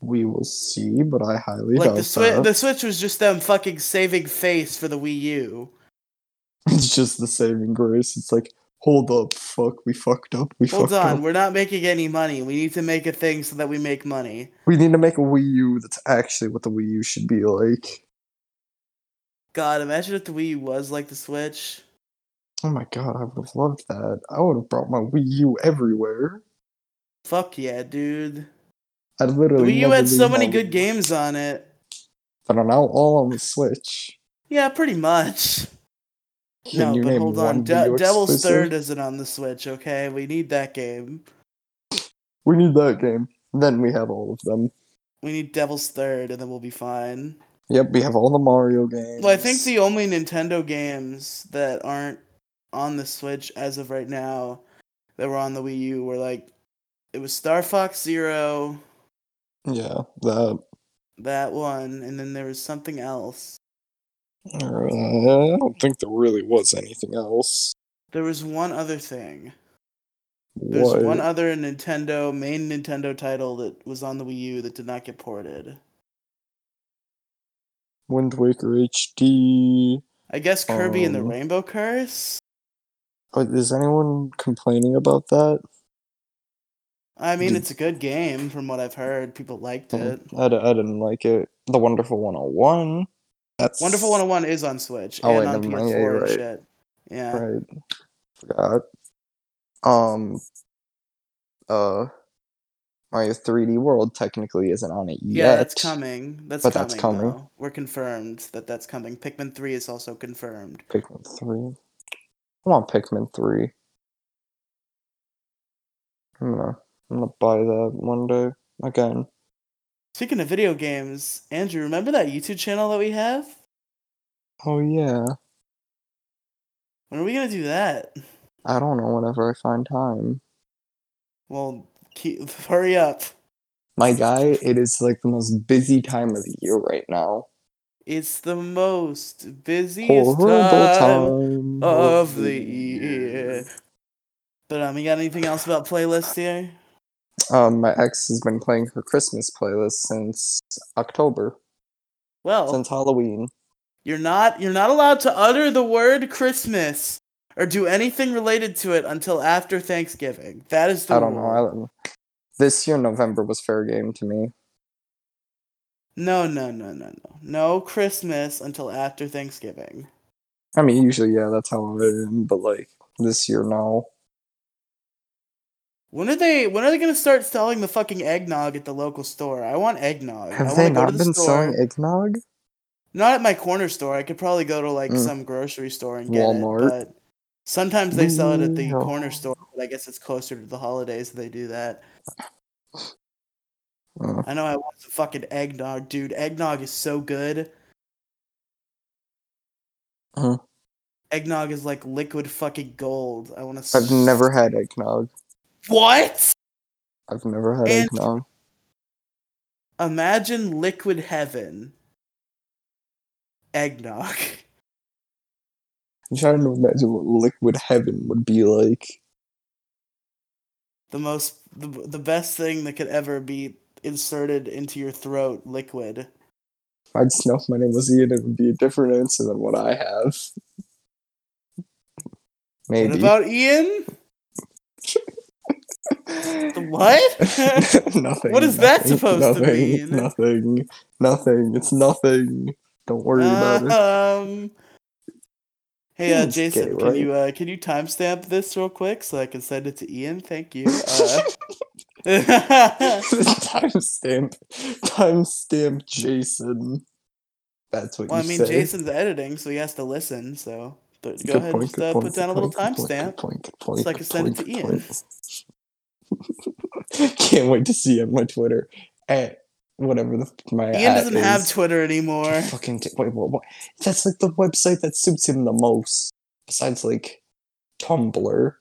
We will see, but I highly like doubt the swi- that. The Switch was just them fucking saving face for the Wii U. It's just the saving grace. It's like, hold up, fuck, we fucked up, we hold fucked on, up. Hold on, we're not making any money. We need to make a thing so that we make money. We need to make a Wii U that's actually what the Wii U should be like. God, imagine if the Wii U was like the Switch. Oh my god, I would have loved that. I would have brought my Wii U everywhere. Fuck yeah, dude. I literally you had so many good games on it. But are now all on the Switch. Yeah, pretty much. Can no, but hold on. De- Devil's Third isn't on the Switch, okay? We need that game. We need that game. Then we have all of them. We need Devil's Third, and then we'll be fine. Yep, we have all the Mario games. Well, I think the only Nintendo games that aren't on the Switch as of right now that were on the Wii U were like... It was Star Fox Zero... Yeah, that. That one, and then there was something else. Uh, I don't think there really was anything else. There was one other thing. There was one other Nintendo, main Nintendo title that was on the Wii U that did not get ported. Wind Waker H D. I guess Kirby um, and the Rainbow Curse? Is anyone complaining about that? I mean, it's a good game, from what I've heard. People liked it. I, I didn't like it. The Wonderful one oh one. That's... Wonderful one oh one is on Switch oh, and on P S four yeah, right. and shit. Yeah. Right. Forgot. Um. Uh. Mario three D World technically isn't on it yet. Yeah, that's coming. That's but coming. That's coming. Though. We're confirmed that that's coming. Pikmin three is also confirmed. Pikmin three. I want Pikmin three. I don't know. I'm gonna buy that one day again. Speaking of video games, Andrew, remember that YouTube channel that we have? Oh yeah. When are we gonna do that? I don't know. Whenever I find time. Well, keep, hurry up. My guy, it is like the most busy time of the year right now. It's the most busiest time, time of the year. year. But um, you got anything else about playlists here? Um, my ex has been playing her Christmas playlist since October. Well, since Halloween. You're not you're not allowed to utter the word Christmas or do anything related to it until after Thanksgiving. That is the I don't rule. know. I don't know. This year November was fair game to me. No, no, no, no, no. No Christmas until after Thanksgiving. I mean, usually, yeah, that's how I am, but like this year, no. When are they? When are they going to start selling the fucking eggnog at the local store? I want eggnog. Have I they not been store. selling eggnog? Not at my corner store. I could probably go to like mm. some grocery store and get Walmart. it. But sometimes they sell it at the no. corner store. But I guess it's closer to the holidays that they do that. Uh. I know I want some fucking eggnog, dude. Eggnog is so good. Uh-huh. Eggnog is like liquid fucking gold. I want to. I've never had eggnog. What? I've never had and eggnog. Imagine liquid heaven. Eggnog. I'm trying to imagine what liquid heaven would be like. The most, the, the best thing that could ever be inserted into your throat, liquid. If I'd know if my name was Ian, it would be a different answer than what I have. Maybe. What about Ian? What? Nothing. What is nothing, that supposed nothing, to mean? Nothing. Nothing. It's nothing. Don't worry uh, about it. Um. Hey, uh, Jason, gay, right? can you uh, can you timestamp this real quick so I can send it to Ian? Thank you. Uh, timestamp, timestamp, Jason. That's what. Well, you I mean, say. Jason's editing, so he has to listen. So, but go good ahead, point, just uh, point, put down a little timestamp so I can send it to Ian. Point. Can't wait to see on my Twitter at whatever the my Ian doesn't is. have Twitter anymore. Fucking t- wait, what, what? That's like the website that suits him the most, besides like Tumblr.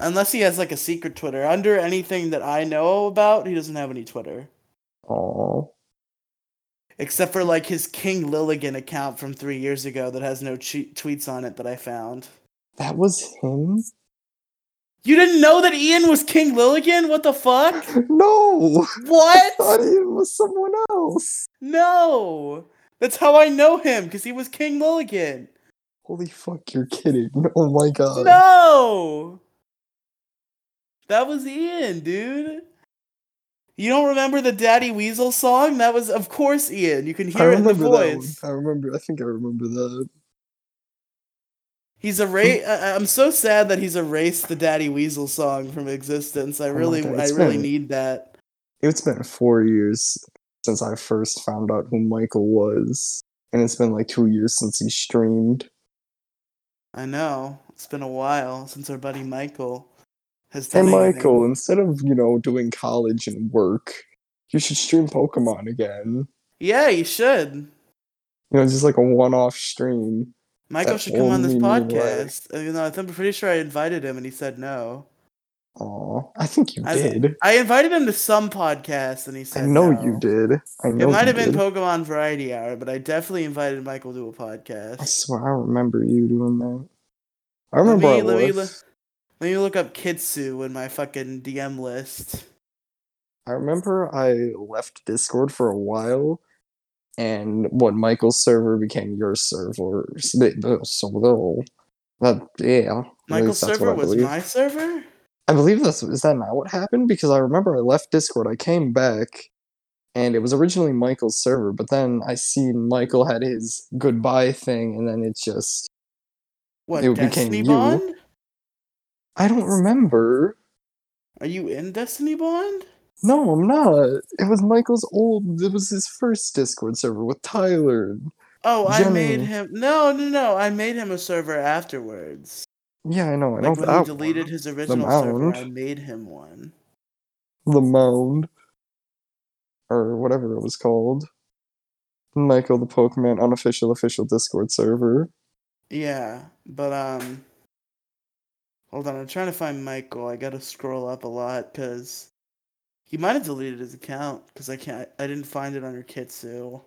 Unless he has like a secret Twitter. Under anything that I know about, he doesn't have any Twitter. Oh. Except for like his King Lilligan account from three years ago that has no che- tweets on it that I found. That was him. You didn't know that Ian was King Lilligan? What the fuck? No! What? I thought Ian was someone else. No! That's how I know him, because he was King Lilligan. Holy fuck, you're kidding. Oh my god. No! That was Ian, dude. You don't remember the Daddy Weasel song? That was, of course, Ian. You can hear it in the voice. I remember. I think I remember that. He's erased. I'm so sad that he's erased the Daddy Weasel song from existence. I really, oh I really been, need that. It's been four years since I first found out who Michael was, and it's been like two years since he streamed. I know it's been a while since our buddy Michael has done. Hey Michael, anything. Instead of you know doing college and work, you should stream Pokemon again. Yeah, you should. You know, just like a one-off stream. Michael that should come on this podcast. You know, I'm pretty sure I invited him and he said no. Oh, I think you I, did. I invited him to some podcast and he said no. I know no. you did. I know It might you have been did. Pokemon Variety Hour, but I definitely invited Michael to a podcast. I swear, I remember you doing that. I remember let me, I let, me look, let me look up Kitsu in my fucking D M list. I remember I left Discord for a while. And what Michael's server became your server. So that yeah. Michael's server was my server? I believe that's is that not what happened? Because I remember I left Discord, I came back, and it was originally Michael's server, but then I seen Michael had his goodbye thing, and then it just What it Destiny became Bond? You. I don't remember. Are you in Destiny Bond? No, I'm not. It was Michael's old... It was his first Discord server with Tyler. Oh, Jenny. I made him... No, no, no. I made him a server afterwards. Yeah, I know. I like when he deleted one. his original server, I made him one. The Mound. Or whatever it was called. Michael the Pokemon unofficial official Discord server. Yeah, but, um... Hold on, I'm trying to find Michael. I gotta scroll up a lot, because... He might have deleted his account because I can't. I didn't find it under Kitsu.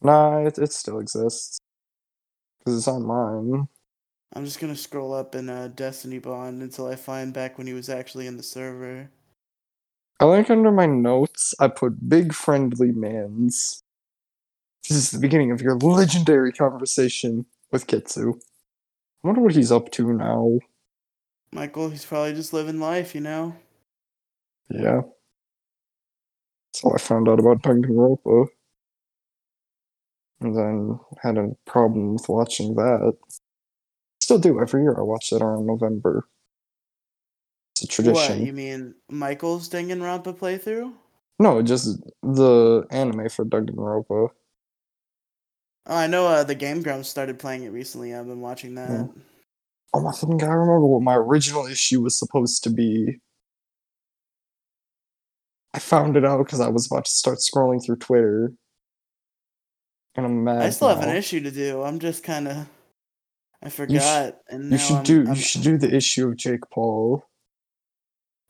Nah, it it still exists because it's on mine. I'm just gonna scroll up in uh, Destiny Bond until I find back when he was actually in the server. I like under my notes, I put big friendly mans. This is the beginning of your legendary conversation with Kitsu. I wonder what he's up to now. Michael, he's probably just living life, you know? Yeah. That's all I found out about Danganronpa. And then had a problem with watching that. Still do. Every year I watch that around November. It's a tradition. What, you mean Michael's Danganronpa playthrough? No, just the anime for Danganronpa. Oh, I know uh, the Game Grumps started playing it recently. I've been watching that. Yeah. Oh, I think I remember what my original issue was supposed to be. I found it out because I was about to start scrolling through Twitter. And I'm mad I still now. have an issue to do. I'm just kind of... I forgot. You, sh- and you should I'm, do. I'm, you should do the issue of Jake Paul.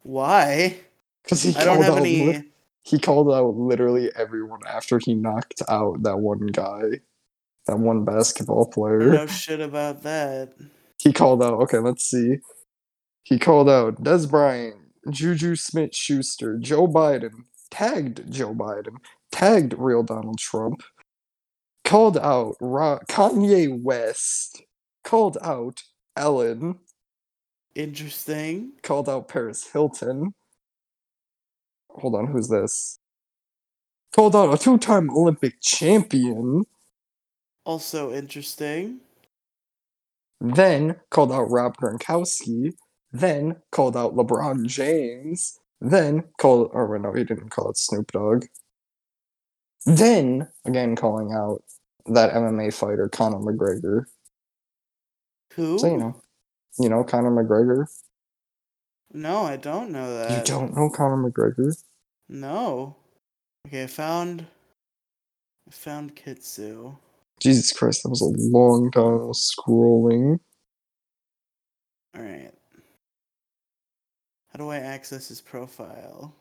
Why? Because he I called out. Any... Li- he called out literally everyone after he knocked out that one guy, that one basketball player. No shit about that. He called out. Okay, let's see. He called out Des Bryant, Juju Smith-Schuster, Joe Biden, tagged Joe Biden, tagged real Donald Trump, called out Ra- Kanye West. Called out Ellen. Interesting. Called out Paris Hilton. Hold on, who's this? Called out a two-time Olympic champion. Also interesting. Then called out Rob Gronkowski. Then called out LeBron James. Then called... Oh, no, he didn't call out Snoop Dogg. Then, again calling out that M M A fighter, Conor McGregor. Who? So, you know, you know Conor McGregor? No, I don't know that. You don't know Conor McGregor? No. Okay, I found... I found Kitsu. Jesus Christ, that was a long time of scrolling. Alright. How do I access his profile?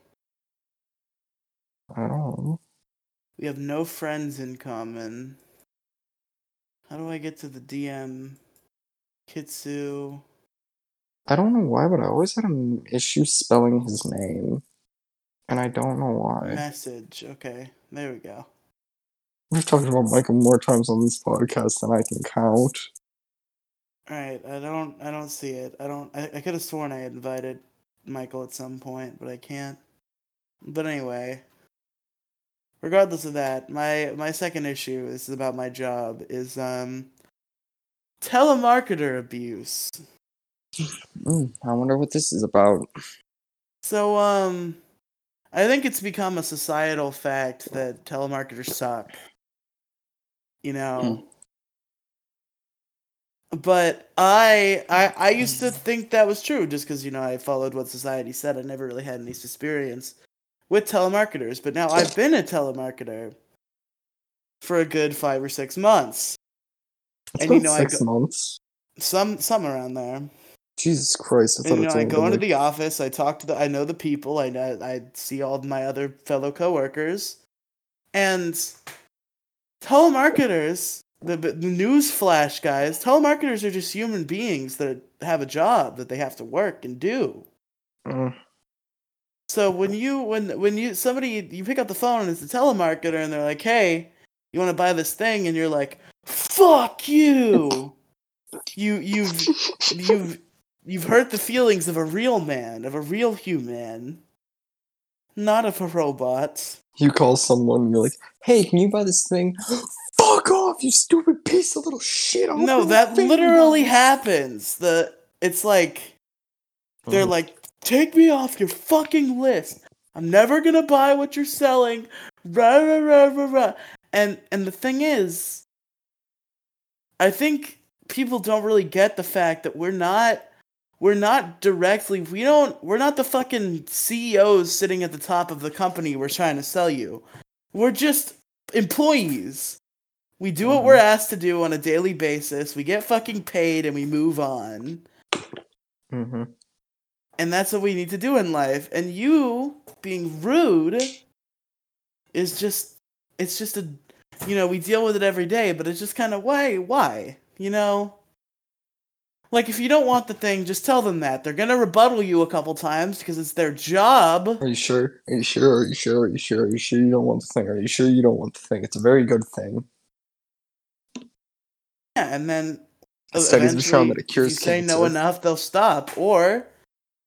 I don't know. We have no friends in common. How do I get to the D M... Kitsu. I don't know why, but I always had an issue spelling his name. And I don't know why. Message. Okay. There we go. We've talked about Michael more times on this podcast than I can count. Alright, I don't I don't see it. I don't I, I could have sworn I invited Michael at some point, but I can't. But anyway. Regardless of that, my, my second issue, this is about my job, is um telemarketer abuse. Ooh, I wonder what this is about. So, um, I think it's become a societal fact that telemarketers suck. You know? Mm. But I, I, I used to think that was true, just because, you know, I followed what society said. I never really had any experience with telemarketers. But now I've been a telemarketer for a good five or six months. It's and you know, six I go, months. Some, some around there. Jesus Christ! I thought and, you know, I go into the office. I talk to the. I know the people. I I see all of my other fellow coworkers, and telemarketers. The, the newsflash, guys. Telemarketers are just human beings that have a job that they have to work and do. Mm. So when you when when you somebody you pick up the phone and it's a telemarketer and they're like, "Hey, you want to buy this thing?" and you're like, fuck you! You, you've, you've, you've hurt the feelings of a real man, of a real human. Not of a robot. You call someone and you're like, hey, can you buy this thing? Fuck off, you stupid piece of little shit! I'll no, that literally happens. The, it's like, they're mm. like, take me off your fucking list. I'm never gonna buy what you're selling. Rah, rah, rah, rah, rah. And, and the thing is, I think people don't really get the fact that we're not, we're not directly, we don't, we're not the fucking C E Os sitting at the top of the company we're trying to sell you. We're just employees. We do what we're asked to do on a daily basis. We get fucking paid and we move on. Mm-hmm. And that's what we need to do in life. And you being rude is just, it's just a, you know, we deal with it every day, but it's just kind of, why? Why? You know? Like, if you don't want the thing, just tell them that. They're going to rebuttal you a couple times because it's their job. Are you sure? Are you sure? Are you sure? Are you sure? Are you sure you don't want the thing? Are you sure you don't want the thing? It's a very good thing. Yeah, and then studies have shown that it cures cancer. If you say no enough, they'll stop. Or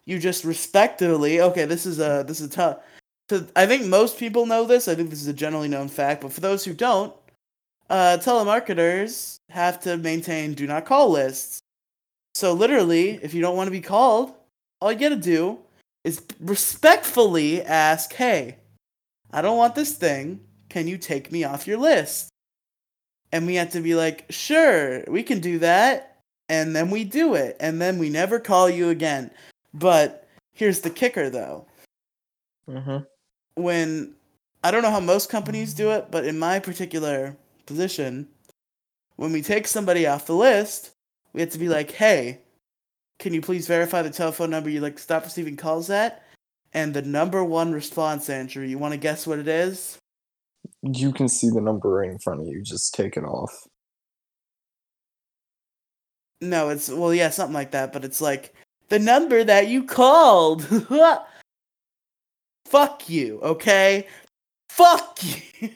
you just respectfully, okay, this is a this is tough. So I think most people know this. I think this is a generally known fact. But for those who don't, uh, telemarketers have to maintain do not call lists. So literally, if you don't want to be called, all you gotta do is respectfully ask, hey, I don't want this thing. Can you take me off your list? And we have to be like, sure, we can do that. And then we do it. And then we never call you again. But here's the kicker, though. Mm-hmm. When, I don't know how most companies do it, but in my particular position, when we take somebody off the list, we have to be like, hey, can you please verify the telephone number you like stop receiving calls at? And the number one response, Andrew, you want to guess what it is? You can see the number right in front of you. Just take it off. No, it's, well, yeah, something like that. But it's like, the number that you called. Fuck you, okay? Fuck you.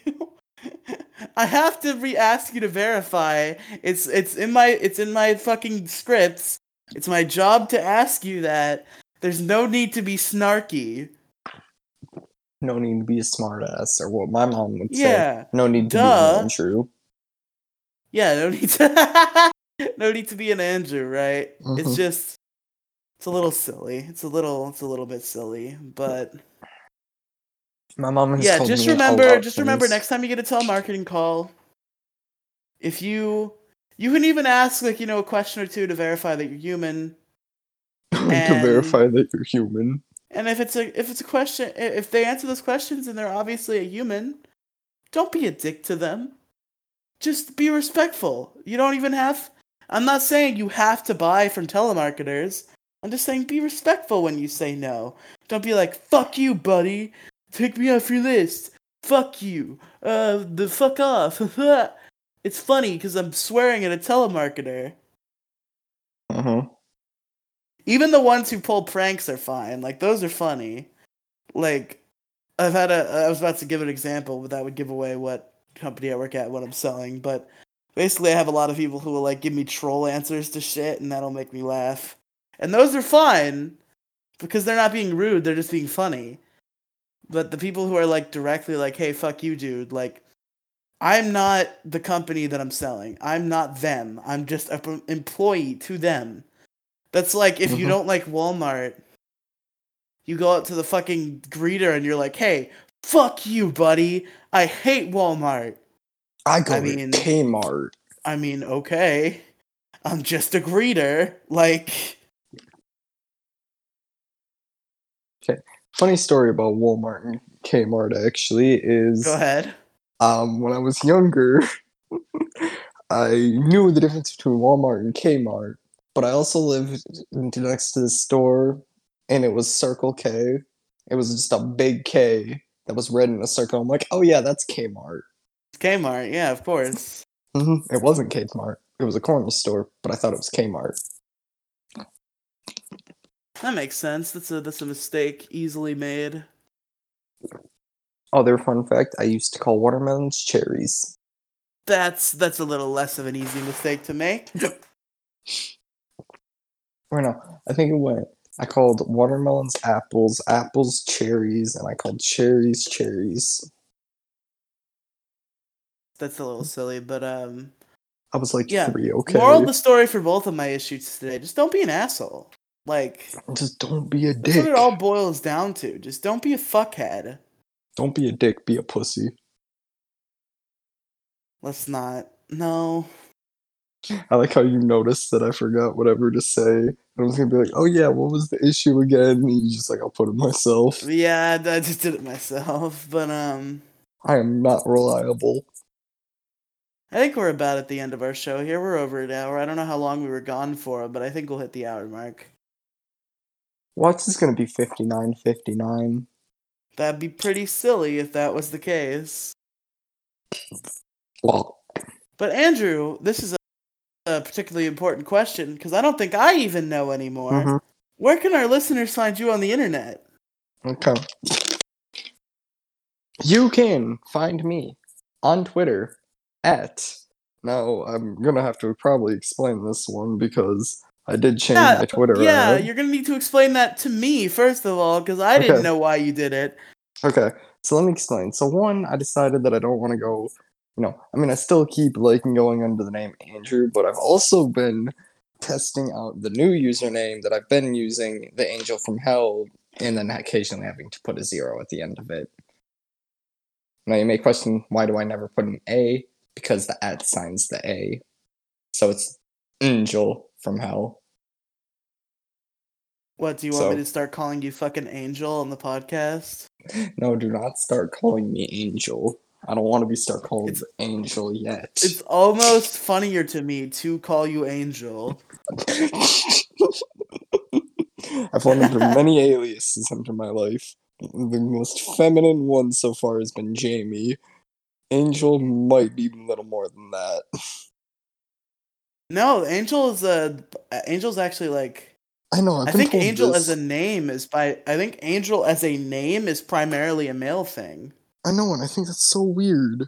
I have to re-ask you to verify. It's it's in my it's in my fucking scripts. It's my job to ask you that. There's no need to be snarky. No need to be a smartass, or what my mom would say. Yeah. No need to Duh. be an Andrew. Yeah, no need to. No need to be an Andrew, right? Mm-hmm. It's just, it's a little silly. It's a little, it's a little bit silly, but. My mom has yeah, told just me remember, a lot just remember next time you get a telemarketing call, if you, you can even ask, like, you know, a question or two to verify that you're human. and, to verify that you're human. And if it's a, if it's a question, if they answer those questions and they're obviously a human, don't be a dick to them. Just be respectful. You don't even have, I'm not saying you have to buy from telemarketers. I'm just saying be respectful when you say no. Don't be like, fuck you, buddy. Take me off your list. Fuck you. Uh, the fuck off. It's funny because I'm swearing at a telemarketer. Uh-huh. Even the ones who pull pranks are fine. Like, those are funny. Like, I've had a... I was about to give an example, but that would give away what company I work at, what I'm selling. But basically, I have a lot of people who will, like, give me troll answers to shit, and that'll make me laugh. And those are fine because they're not being rude. They're just being funny. But the people who are, like, directly like, hey, fuck you, dude. Like, I'm not the company that I'm selling. I'm not them. I'm just an p- employee to them. That's like, if mm-hmm. you don't like Walmart, you go out to the fucking greeter and you're like, hey, fuck you, buddy. I hate Walmart. I go I mean, to Kmart. I mean, okay. I'm just a greeter. Like... Okay. Funny story about Walmart and Kmart, actually, is... Go ahead. Um, when I was younger, I knew the difference between Walmart and Kmart, but I also lived next to the store, and it was Circle K. It was just a big K that was red in a circle. I'm like, oh yeah, that's Kmart. Kmart, yeah, of course. Mm-hmm. It wasn't Kmart. It was a corner store, but I thought it was Kmart. That makes sense. That's a that's a mistake easily made. Other fun fact, I used to call watermelons cherries. That's that's a little less of an easy mistake to make. Or no, I think it went. I called watermelons apples, apples cherries, and I called cherries cherries. That's a little silly, but um I was like yeah. three, okay. Moral of the story for both of my issues today, just don't be an asshole. Like, just don't be a dick. That's what it all boils down to. Just don't be a fuckhead. Don't be a dick. Be a pussy. Let's not. No. I like how you noticed that I forgot whatever to say. I was gonna be like, "Oh yeah, what was the issue again?" And you just like, "I'll put it myself." Yeah, I just did it myself. But um, I am not reliable. I think we're about at the end of our show here. We're over an hour. I don't know how long we were gone for, but I think we'll hit the hour mark. Watch is going to be fifty-nine fifty-nine. That'd be pretty silly if that was the case. Well. But Andrew, this is a a particularly important question, because I don't think I even know anymore. Mm-hmm. Where can our listeners find you on the internet? Okay. You can find me on Twitter at... Now, I'm going to have to probably explain this one, because I did change yeah, my Twitter. Yeah, right? You're going to need to explain that to me, first of all, because I okay. didn't know why you did it. Okay, so let me explain. So one, I decided that I don't want to go... You know, I mean, I still keep liking going under the name Andrew, but I've also been testing out the new username that I've been using, the Angel from Hell, and then occasionally having to put a zero at the end of it. Now, you may question, why do I never put an A? Because the at sign's the A. So it's Angel from Hell. What, do you want so, me to start calling you fucking Angel on the podcast? No, do not start calling me Angel. I don't want to be start called it's, Angel yet. It's almost funnier to me to call you Angel. I've went under many aliases under my life. The most feminine one so far has been Jamie. Angel might be a little more than that. No, Angel is a Angel's actually like I know. I've I been think told Angel this. as a name is by I think Angel as a name is primarily a male thing. I know, and I think that's so weird.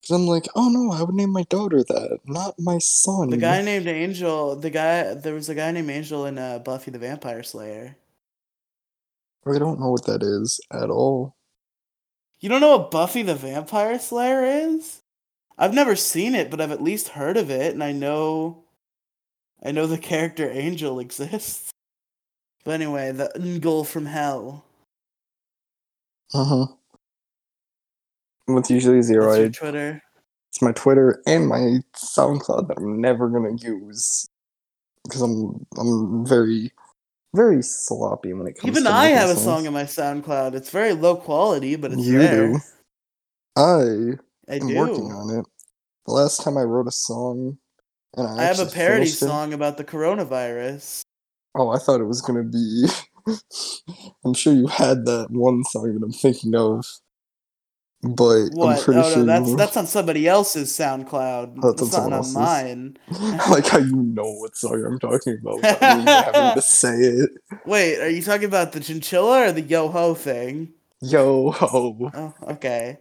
Because I'm like, oh no, I would name my daughter that, not my son. The guy named Angel, the guy, there was a guy named Angel in uh, Buffy the Vampire Slayer. I don't know what that is at all. You don't know what Buffy the Vampire Slayer is? I've never seen it, but I've at least heard of it, and I know, I know the character Angel exists. But anyway, the Angel from Hell. Uh-huh. What's usually zero? It's your Twitter. It's my Twitter and my SoundCloud that I'm never gonna use because I'm I'm very very sloppy when it comes. Even to I have songs. a song in my SoundCloud. It's very low quality, but it's you there. do. I I am do. working on it. The last time I wrote a song, and I, I have a parody song it. about the coronavirus. Oh, I thought it was gonna be. I'm sure you had that one song that I'm thinking of, but what? I'm pretty oh, no, sure that's you... that's on somebody else's SoundCloud. That's it's on not else's. on mine. I like how you know what song I'm talking about without even having to say it. Wait, are you talking about the chinchilla or the yo ho thing? Yo ho. Oh, okay.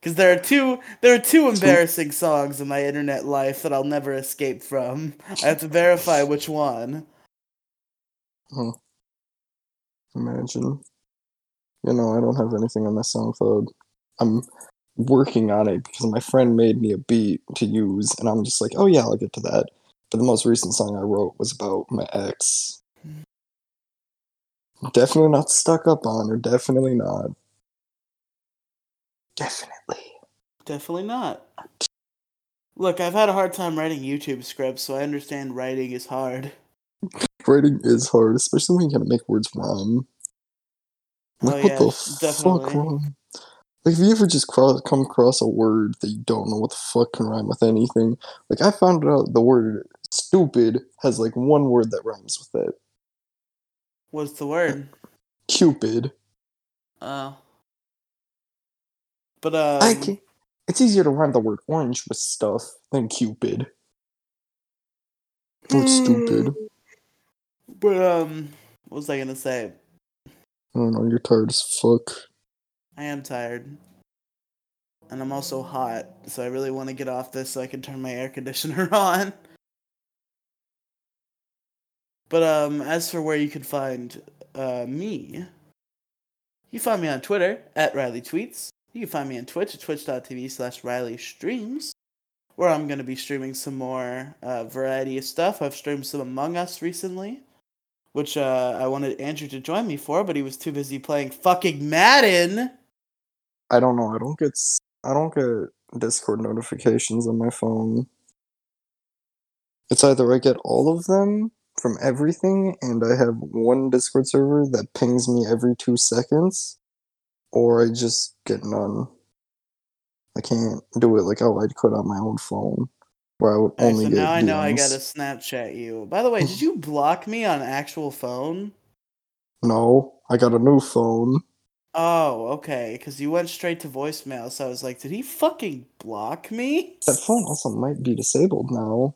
Because there are two there are two embarrassing songs in my internet life that I'll never escape from. I have to verify which one. Huh. Imagine. You know, I don't have anything on my SoundCloud. I'm working on it because my friend made me a beat to use, and I'm just like, oh yeah, I'll get to that. But the most recent song I wrote was about my ex. Definitely not stuck up on her. Definitely not. Definitely. Definitely not. Look, I've had a hard time writing YouTube scripts, so I understand writing is hard. Writing is hard, especially when you gotta make words rhyme. Like, oh, yeah, what the definitely. fuck rhyme? Like, if you ever just cross, come across a word that you don't know what the fuck can rhyme with anything, like, I found out the word stupid has, like, one word that rhymes with it. What's the word? Cupid. Oh. Uh, but, uh. Um... I can't. It's easier to rhyme the word orange with stuff than Cupid. Or stupid. But, um, what was I gonna say? I don't know, you're tired as fuck. I am tired. And I'm also hot, so I really want to get off this so I can turn my air conditioner on. But, um, as for where you can find, uh, me, you can find me on Twitter, at Riley Tweets. You can find me on Twitch at twitch.tv slash Riley Streams. Where I'm gonna be streaming some more, uh, variety of stuff. I've streamed some Among Us recently, which, uh, I wanted Andrew to join me for, but he was too busy playing fucking Madden! I don't know, I don't get, I don't get Discord notifications on my phone. It's either I get all of them from everything, and I have one Discord server that pings me every two seconds, or I just get none. I can't do it like, oh, I'd quit on my own phone, where I would right, only so get now D Ms. I know I gotta Snapchat you. By the way, did you block me on actual phone? No, I got a new phone. Oh, okay, because you went straight to voicemail, so I was like, did he fucking block me? That phone also might be disabled now.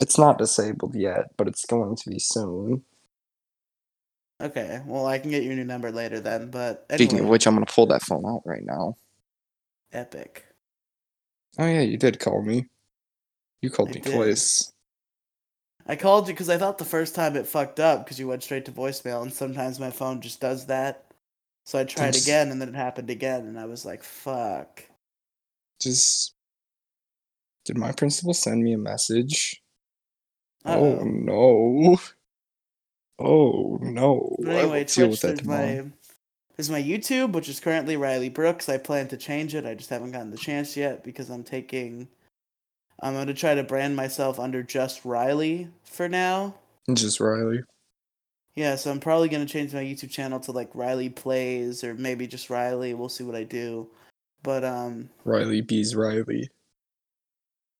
It's not disabled yet, but it's going to be soon. Okay, well, I can get you a new number later then, but anyway. Speaking of which, I'm going to pull that phone out right now. Epic. Oh yeah, you did call me. You called I me did. twice. I called you because I thought the first time it fucked up because you went straight to voicemail, and sometimes my phone just does that. So I tried just, again, and then it happened again, and I was like, fuck. Just... Did my principal send me a message? Oh, no. Oh, no. But anyway, Twitch is my, is my YouTube, which is currently Riley Brooks. I plan to change it. I just haven't gotten the chance yet because I'm taking... I'm going to try to brand myself under just Riley for now. Just Riley. Yeah, so I'm probably going to change my YouTube channel to, like, Riley Plays or maybe just Riley. We'll see what I do. But, um... Riley B's Riley.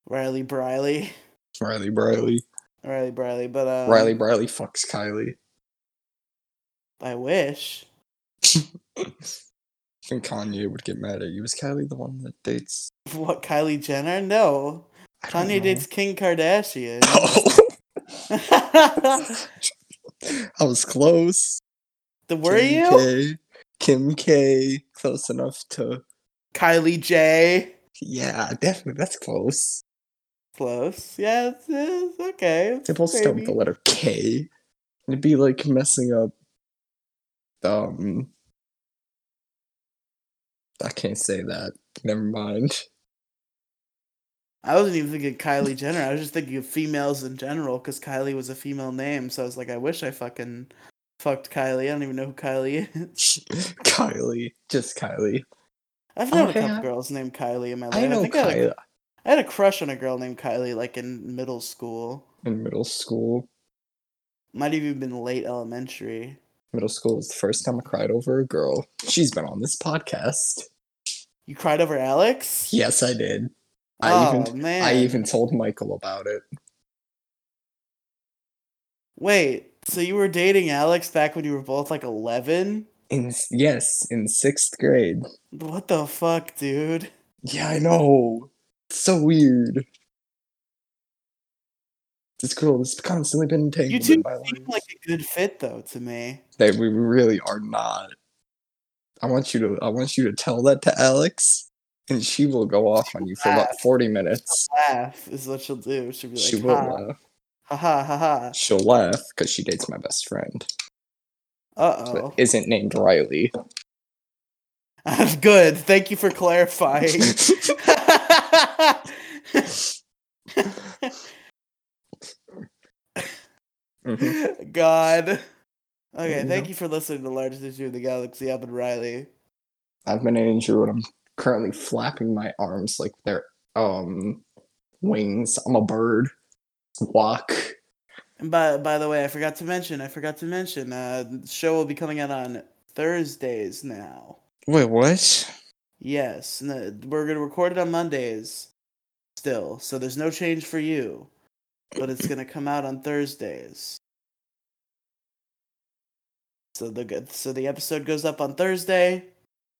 Riley Briley. Riley Briley. Riley Briley, but, um... Riley Briley fucks Kylie. I wish. I think Kanye would get mad at you. Is Kylie the one that dates... What, Kylie Jenner? No. Kanye know. dates Kim Kardashian. Oh! I was close. The were Kim you? K, Kim K, close enough to Kylie J. Yeah, definitely. That's close. Close. Yeah, it's, it's okay. They both start with the letter K. It'd be like messing up. Um, I can't say that. Never mind. I wasn't even thinking Kylie Jenner. I was just thinking of females in general, because Kylie was a female name. So I was like, I wish I fucking fucked Kylie. I don't even know who Kylie is. Kylie. Just Kylie. I've known oh, a couple yeah. girls named Kylie in my life. I know I think Kylie. I had, a, I had a crush on a girl named Kylie, like, in middle school. In middle school? Might have even been late elementary. Middle school was the first time I cried over a girl. She's been on this podcast. You cried over Alex? Yes, I did. I oh, even man. I even told Michael about it. Wait, so you were dating Alex back when you were both like eleven? In yes, in sixth grade. What the fuck, dude? Yeah, I know. It's so weird. This girl has constantly been taking. You two seem like a good fit, though, to me. That we really are not. I want you to. I want you to tell that to Alex. And she will go off she'll on you laugh. for about forty minutes. She'll laugh is what she'll do. She'll be like, she will ha. laugh. Ha ha ha ha. She'll laugh because she dates my best friend. Uh oh. That isn't named Riley. I'm good. Thank you for clarifying. mm-hmm. God. Okay. Mm-hmm. Thank you for listening to The Largest Issue in the Galaxy. I've been Riley. I've been Andrew, and I'm currently flapping my arms like they're um wings. I'm a bird. Walk. And by by the way, I forgot to mention. I forgot to mention. Uh, the show will be coming out on Thursdays now. Wait, what? Yes, no, we're gonna record it on Mondays. Still, so there's no change for you, but it's gonna come out on Thursdays. So the so the episode goes up on Thursday.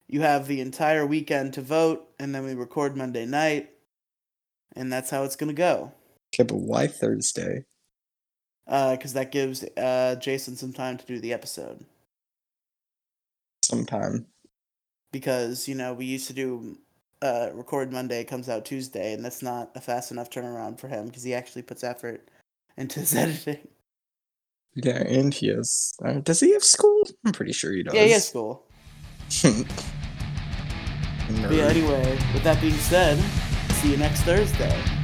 You have the entire weekend to vote, and then we record Monday night, and that's how it's going to go. Okay, but why Thursday? Because uh, that gives uh, Jason some time to do the episode. Sometime. Because, you know, we used to do uh, record Monday, comes out Tuesday, and that's not a fast enough turnaround for him, because he actually puts effort into his editing. Yeah, and he has... Uh, does he have school? I'm pretty sure he does. Yeah, he has school. But yeah, anyway, with that being said, see you next Thursday.